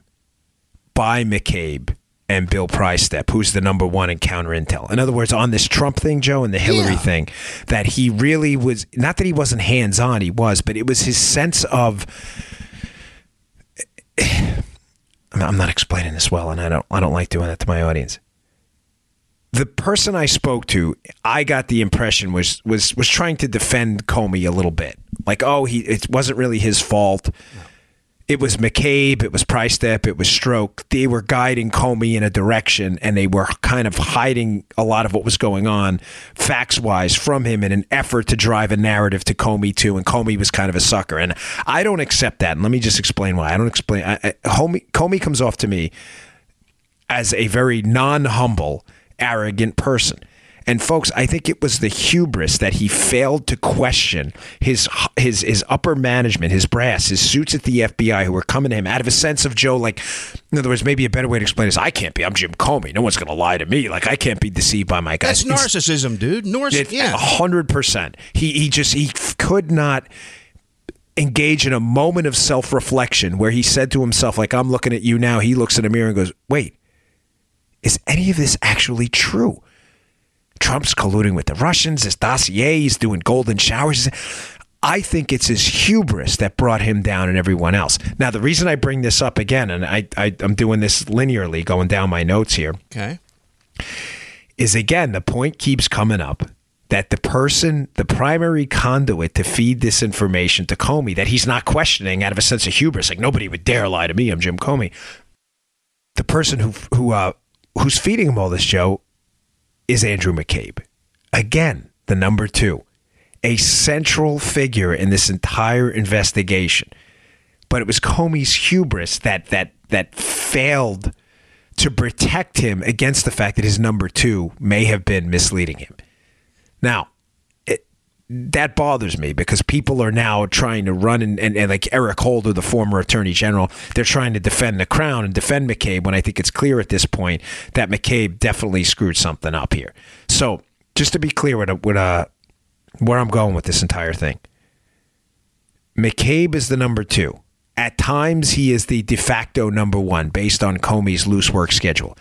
by McCabe and Bill Priestap, who's the number one in counter intel. In other words, on this Trump thing, Joe, and the Hillary yeah. thing, that he really was, not that he wasn't hands-on, he was, but it was his sense of... I'm not explaining this well, and I don't, I don't like doing that to my audience. The person I spoke to, I got the impression was was was trying to defend Comey a little bit. Like, oh, he it wasn't really his fault. It was McCabe, it was Priestap, it was Strzok. They were guiding Comey in a direction, and they were kind of hiding a lot of what was going on, facts-wise, from him in an effort to drive a narrative to Comey, too, and Comey was kind of a sucker. And I don't accept that, and let me just explain why. I don't explain. I, I, Comey, Comey comes off to me as a very non-humble, arrogant person. And folks, I think it was the hubris that he failed to question his his his upper management, his brass, his suits at the F B I who were coming to him out of a sense of, Joe, like, in other words, maybe a better way to explain this, I can't be, I'm Jim Comey. No one's going to lie to me. Like, I can't be deceived by my guys. That's narcissism, dude. Narcissism. Yeah. one hundred percent. He, he just, he could not engage in a moment of self-reflection where he said to himself, like, I'm looking at you now. He looks in the mirror and goes, wait. Is any of this actually true? Trump's colluding with the Russians, his dossier, he's doing golden showers. I think it's his hubris that brought him down and everyone else. Now, the reason I bring this up again, and I, I, I'm doing this linearly, going down my notes here, okay, is again, the point keeps coming up that the person, the primary conduit to feed this information to Comey, that he's not questioning out of a sense of hubris, like nobody would dare lie to me, I'm Jim Comey. The person who who uh, who's feeding him all this, Joe, is Andrew McCabe. Again, the number two, a central figure in this entire investigation. But it was Comey's hubris that that that failed to protect him against the fact that his number two may have been misleading him. Now, that bothers me because people are now trying to run and, and, and like Eric Holder, the former attorney general, they're trying to defend the crown and defend McCabe when I think it's clear at this point that McCabe definitely screwed something up here. So just to be clear with, with uh, where I'm going with this entire thing, McCabe is the number two. At times, he is the de facto number one based on Comey's loose work schedule.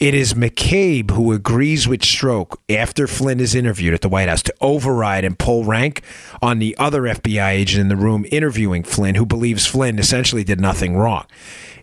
It is McCabe who agrees with Strzok after Flynn is interviewed at the White House to override and pull rank on the other F B I agent in the room interviewing Flynn, who believes Flynn essentially did nothing wrong.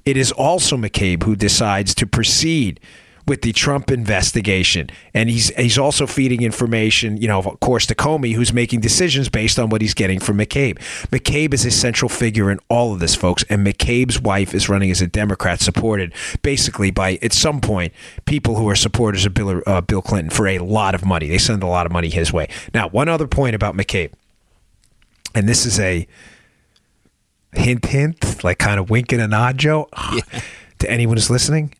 It is also McCabe who decides to proceed with the Trump investigation. And he's he's also feeding information, you know, of course, to Comey, who's making decisions based on what he's getting from McCabe. McCabe is a central figure in all of this, folks. And McCabe's wife is running as a Democrat, supported basically by, at some point, people who are supporters of Bill, uh, Bill Clinton for a lot of money. They send a lot of money his way. Now, one other point about McCabe, and this is a hint, hint, like kind of wink and a nod, Joe, yeah. to anyone who's listening.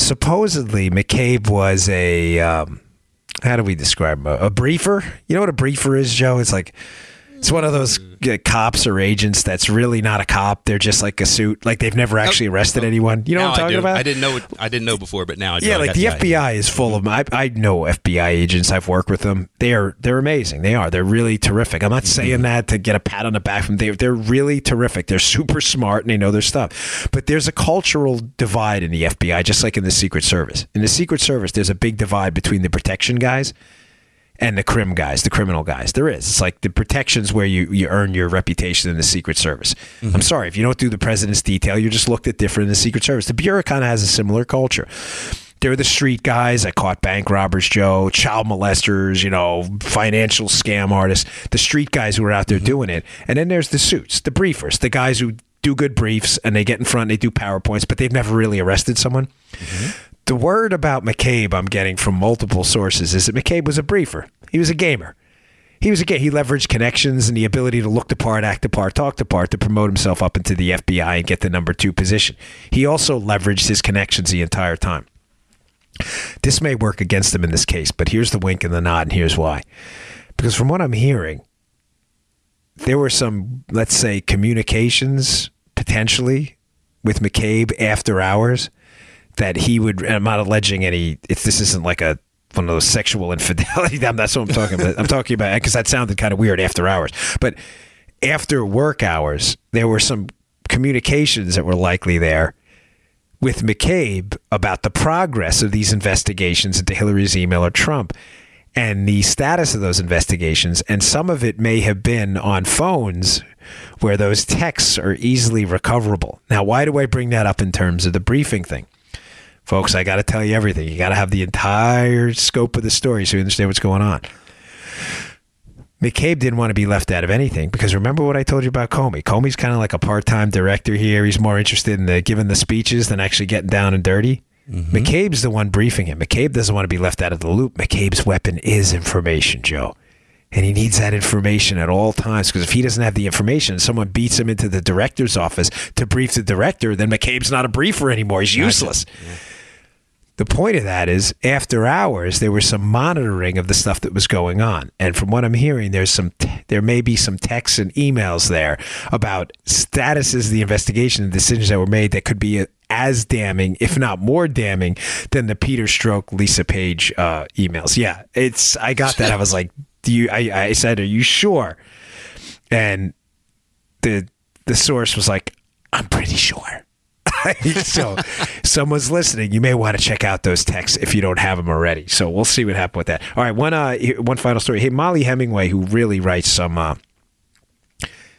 supposedly McCabe was a, um, how do we describe him? A, a briefer? You know what a briefer is, Joe? It's like, it's one of those uh, cops or agents that's really not a cop. They're just like a suit. Like they've never actually arrested oh, oh, anyone. You know what I'm talking I about? I didn't know. I didn't know before, but now I do. Yeah, like the F B I is full of them. I, I know F B I agents. I've worked with them. They are. They're amazing. They are. They're really terrific. I'm not saying that to get a pat on the back from them. They, they're really terrific. They're super smart and they know their stuff. But there's a cultural divide in the F B I, just like in the Secret Service. In the Secret Service, there's a big divide between the protection guys and the crim guys, the criminal guys. There is. It's like the protections where you, you earn your reputation in the Secret Service. Mm-hmm. I'm sorry, if you don't do the president's detail, you're just looked at different in the Secret Service. The Bureau kind of has a similar culture. They're the street guys. I caught bank robbers, Joe, child molesters, you know, financial scam artists, the street guys who are out there mm-hmm. doing it. And then there's the suits, the briefers, the guys who do good briefs and they get in front and they do PowerPoints, but they've never really arrested someone. Mm-hmm. The word about McCabe I'm getting from multiple sources is that McCabe was a briefer. He was a gamer. He was a gamer. He leveraged connections and the ability to look the part, act the part, talk the part to promote himself up into the F B I and get the number two position. He also leveraged his connections the entire time. This may work against him in this case, but here's the wink and the nod, and here's why. Because from what I'm hearing, there were some, let's say, communications potentially with McCabe after hours that he would, and I'm not alleging any, if this isn't like a, one of those sexual infidelity, that's what I'm talking about. I'm talking about, because that sounded kind of weird, after hours. But after work hours, there were some communications that were likely there with McCabe about the progress of these investigations into Hillary's email or Trump and the status of those investigations. And some of it may have been on phones where those texts are easily recoverable. Now, why do I bring that up in terms of the briefing thing? Folks, I got to tell you everything. You got to have the entire scope of the story so you understand what's going on. McCabe didn't want to be left out of anything because remember what I told you about Comey. Comey's kind of like a part-time director here. He's more interested in the, giving the speeches than actually getting down and dirty. Mm-hmm. McCabe's the one briefing him. McCabe doesn't want to be left out of the loop. McCabe's weapon is information, Joe. And he needs that information at all times because if he doesn't have the information, someone beats him into the director's office to brief the director, then McCabe's not a briefer anymore. He's useless. Yeah. The point of that is, after hours, there was some monitoring of the stuff that was going on. And from what I'm hearing, there's some, t- there may be some texts and emails there about statuses of the investigation and decisions that were made that could be as damning, if not more damning, than the Peter Strzok, Lisa Page uh, emails. Yeah, it's. I got that. I was like, do you? I, I said, are you sure? And the the source was like, I'm pretty sure. So someone's listening. You may want to check out those texts if you don't have them already. So we'll see what happened with that. All right, one uh, one final story. Hey, Molly Hemingway, who really writes some uh,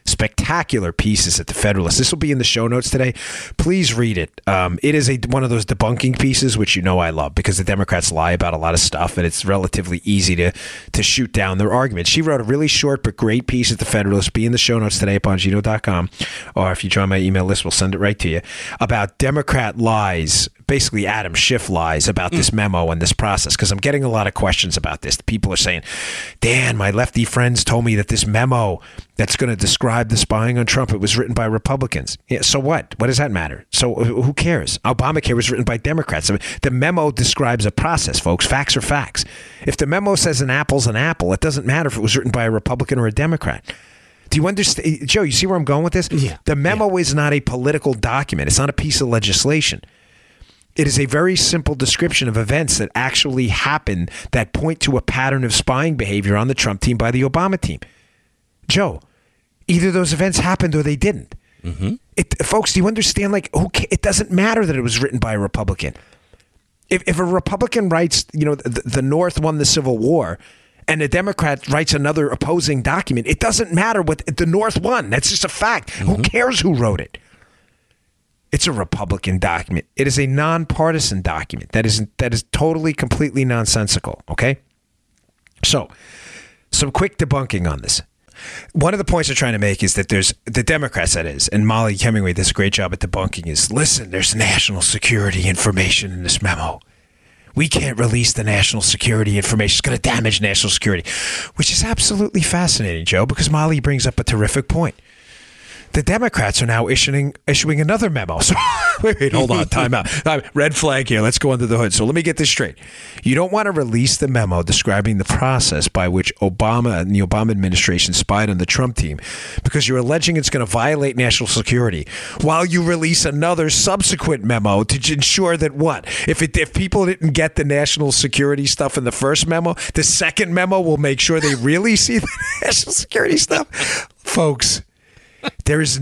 spectacular pieces at the Federalist. This will be in the show notes today. Please read it. Um, it is a one of those debunking pieces, which you know I love, because the Democrats lie about a lot of stuff, and it's relatively easy to to shoot down their arguments. She wrote a really short but great piece at the Federalist. Be in the show notes today at Bongino dot com, or if you join my email list, we'll send it right to you, about Democrat lies, basically Adam Schiff lies about this memo and this process, because I'm getting a lot of questions about this. People are saying, Dan, my lefty friends told me that this memo that's going to describe the spying on Trump, it was written by Republicans. Yeah, so what? What does that matter? So who cares? Obamacare was written by Democrats. I mean, the memo describes a process, folks. Facts are facts. If the memo says an apple's an apple, it doesn't matter if it was written by a Republican or a Democrat. Do you understand? Joe, you see where I'm going with this? Yeah. The memo yeah. is not a political document. It's not a piece of legislation. It is a very simple description of events that actually happen that point to a pattern of spying behavior on the Trump team by the Obama team. Joe, either those events happened or they didn't. Mm-hmm. It, folks, do you understand? Like, who ca- it doesn't matter that it was written by a Republican. If, if a Republican writes, you know, the, the North won the Civil War, and a Democrat writes another opposing document, it doesn't matter what the North won. That's just a fact. Mm-hmm. Who cares who wrote it? It's a Republican document. It is a nonpartisan document. That is that is totally, completely nonsensical, okay? So, some quick debunking on this. One of the points they're trying to make is that there's, the Democrats that is, and Molly Hemingway does a great job at debunking is, listen, there's national security information in this memo. We can't release the national security information. It's going to damage national security, which is absolutely fascinating, Joe, because Molly brings up a terrific point. The Democrats are now issuing issuing another memo. So wait, hold on, time out. Red flag here. Let's go under the hood. So let me get this straight. You don't want to release the memo describing the process by which Obama and the Obama administration spied on the Trump team because you're alleging it's going to violate national security while you release another subsequent memo to ensure that what? If, it, if people didn't get the national security stuff in the first memo, the second memo will make sure they really see the national security stuff? Folks, there is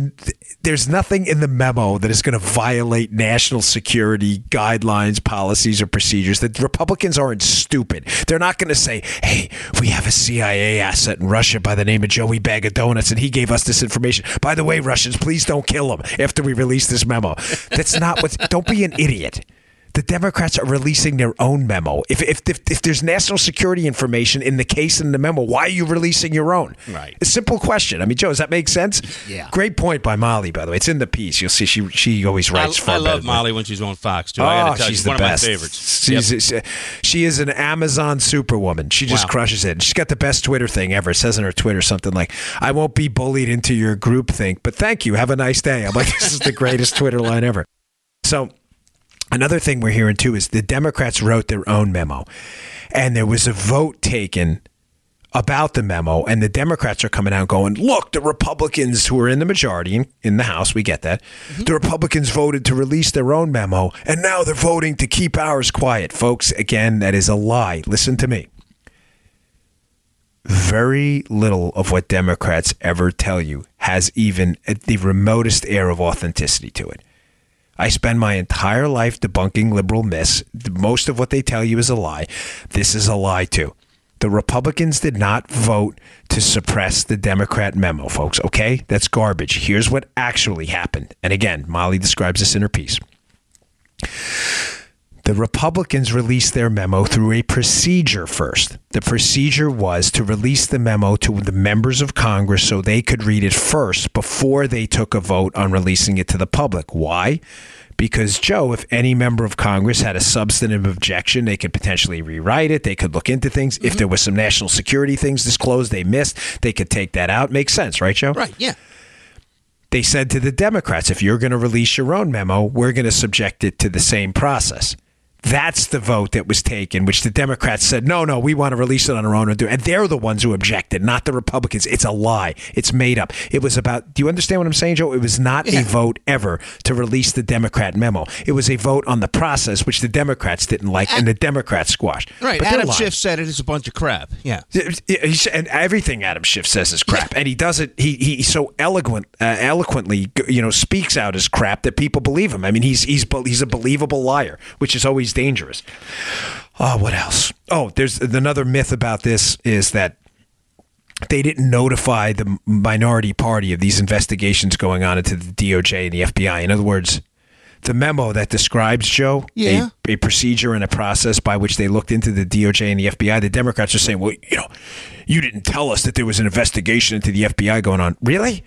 there's nothing in the memo that is going to violate national security guidelines, policies, or procedures. The Republicans aren't stupid. They're not going to say, hey, we have a C I A asset in Russia by the name of Joey Bag of Donuts, and he gave us this information. By the way, Russians, please don't kill him after we release this memo. That's not what. Don't be an idiot. The Democrats are releasing their own memo. If, if if if there's national security information in the case in the memo, why are you releasing your own? Right. A simple question. I mean, Joe, does that make sense? Yeah. Great point by Molly, by the way. It's in the piece. You'll see she she always writes far better. I love Molly when she's on Fox, too. Oh, I gotta tell you, she's one of my favorites. She's, yep. She is an Amazon superwoman. She just wow. crushes it. She's got the best Twitter thing ever. It says in her Twitter something like, I won't be bullied into your group think, but thank you. Have a nice day. I'm like, this is the greatest Twitter line ever. So another thing we're hearing, too, is the Democrats wrote their own memo, and there was a vote taken about the memo, and the Democrats are coming out going, look, the Republicans who are in the majority in the House, we get that, mm-hmm. the Republicans voted to release their own memo, and now they're voting to keep ours quiet. Folks, again, that is a lie. Listen to me. Very little of what Democrats ever tell you has even the remotest air of authenticity to it. I spend my entire life debunking liberal myths. Most of what they tell you is a lie. This is a lie, too. The Republicans did not vote to suppress the Democrat memo, folks, okay? That's garbage. Here's what actually happened. And again, Molly describes this in her piece. The Republicans released their memo through a procedure first. The procedure was to release the memo to the members of Congress so they could read it first before they took a vote on releasing it to the public. Why? Because, Joe, if any member of Congress had a substantive objection, they could potentially rewrite it. They could look into things. Mm-hmm. If there was some national security things disclosed they missed, they could take that out. Makes sense, right, Joe? Right, yeah. They said to the Democrats, if you're going to release your own memo, we're going to subject it to the same process. That's the vote that was taken, which the Democrats said, no, no, we want to release it on our own. And they're the ones who objected, not the Republicans. It's a lie. It's made up. It was about, do you understand what I'm saying, Joe? It was not yeah. a vote ever to release the Democrat memo. It was a vote on the process, which the Democrats didn't like, Ad- and the Democrats squashed. Right. But Adam Schiff said it is a bunch of crap. Yeah. And everything Adam Schiff says is crap. Yeah. And he does it, he, he so eloquent, uh, eloquently, you know, speaks out as crap that people believe him. I mean, he's he's he's a believable liar, which is always dangerous. Oh, what else? Oh, there's another myth about this is that they didn't notify the minority party of these investigations going on into the D O J and the F B I. In other words, the memo that describes, Joe, yeah. a, a procedure and a process by which they looked into the D O J and the F B I, the Democrats are saying, well, you know, you didn't tell us that there was an investigation into the F B I going on. Really?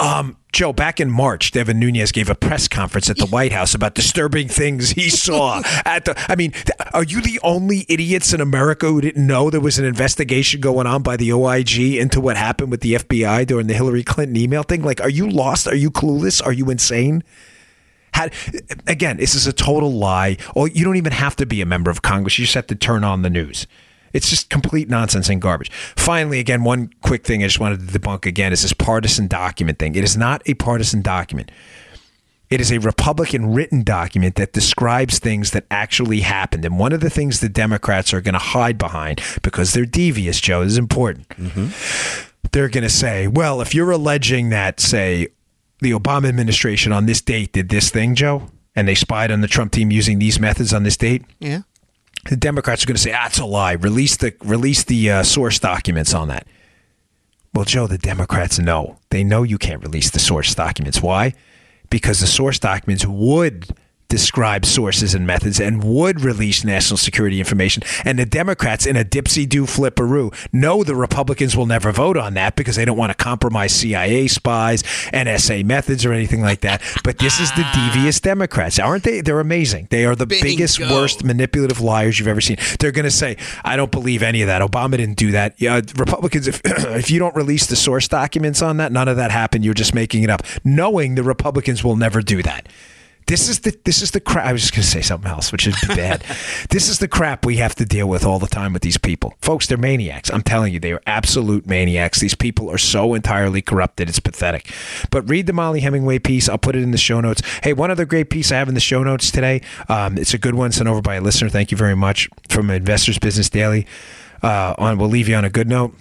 Um, Joe, back in March, Devin Nunes gave a press conference at the White House about disturbing things he saw at the, I mean, are you the only idiots in America who didn't know there was an investigation going on by the O I G into what happened with the F B I during the Hillary Clinton email thing? Like, are you lost? Are you clueless? Are you insane? How, again, this is a total lie. Or you don't even have to be a member of Congress. You just have to turn on the news. It's just complete nonsense and garbage. Finally, again, one quick thing I just wanted to debunk again is this partisan document thing. It is not a partisan document. It is a Republican written document that describes things that actually happened. And one of the things the Democrats are going to hide behind because they're devious, Joe, is important. Mm-hmm. They're going to say, well, if you're alleging that, say, the Obama administration on this date did this thing, Joe, and they spied on the Trump team using these methods on this date. Yeah. The Democrats are going to say, ah, it's a lie. Release the release the uh, source documents on that. Well, Joe, the Democrats know. They know you can't release the source documents. Why? Because the source documents would describe sources and methods and would release national security information. And the Democrats, in a dipsy-do-flipperoo, know the Republicans will never vote on that because they don't want to compromise C I A spies, N S A methods, or anything like that. But this is the devious Democrats, aren't they? They're amazing. They are the Bingo. biggest, worst, manipulative liars you've ever seen. They're going to say, I don't believe any of that. Obama didn't do that. Yeah, Republicans, if, if you don't release the source documents on that, none of that happened. You're just making it up, knowing the Republicans will never do that. This is the this is the crap. I was just going to say something else, which is bad. This is the crap we have to deal with all the time with these people. Folks, they're maniacs. I'm telling you, they are absolute maniacs. These people are so entirely corrupted. It's pathetic. But read the Molly Hemingway piece. I'll put it in the show notes. Hey, one other great piece I have in the show notes today. Um, it's a good one sent over by a listener. Thank you very much. From Investors Business Daily. Uh, on, we'll leave you on a good note.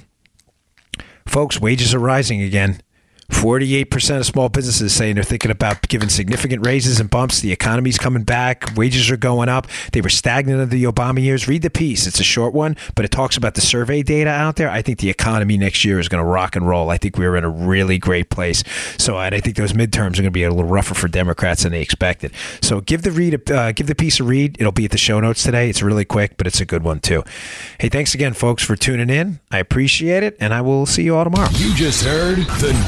Folks, wages are rising again. forty-eight percent of small businesses saying they're thinking about giving significant raises and bumps. The economy's coming back. Wages are going up. They were stagnant under the Obama years. Read the piece. It's a short one, but it talks about the survey data out there. I think the economy next year is going to rock and roll. I think we're in a really great place. So, and I think those midterms are going to be a little rougher for Democrats than they expected. So give the read, a, uh, give the piece a read. It'll be at the show notes today. It's really quick, but it's a good one too. Hey, thanks again, folks, for tuning in. I appreciate it, and I will see you all tomorrow. You just heard the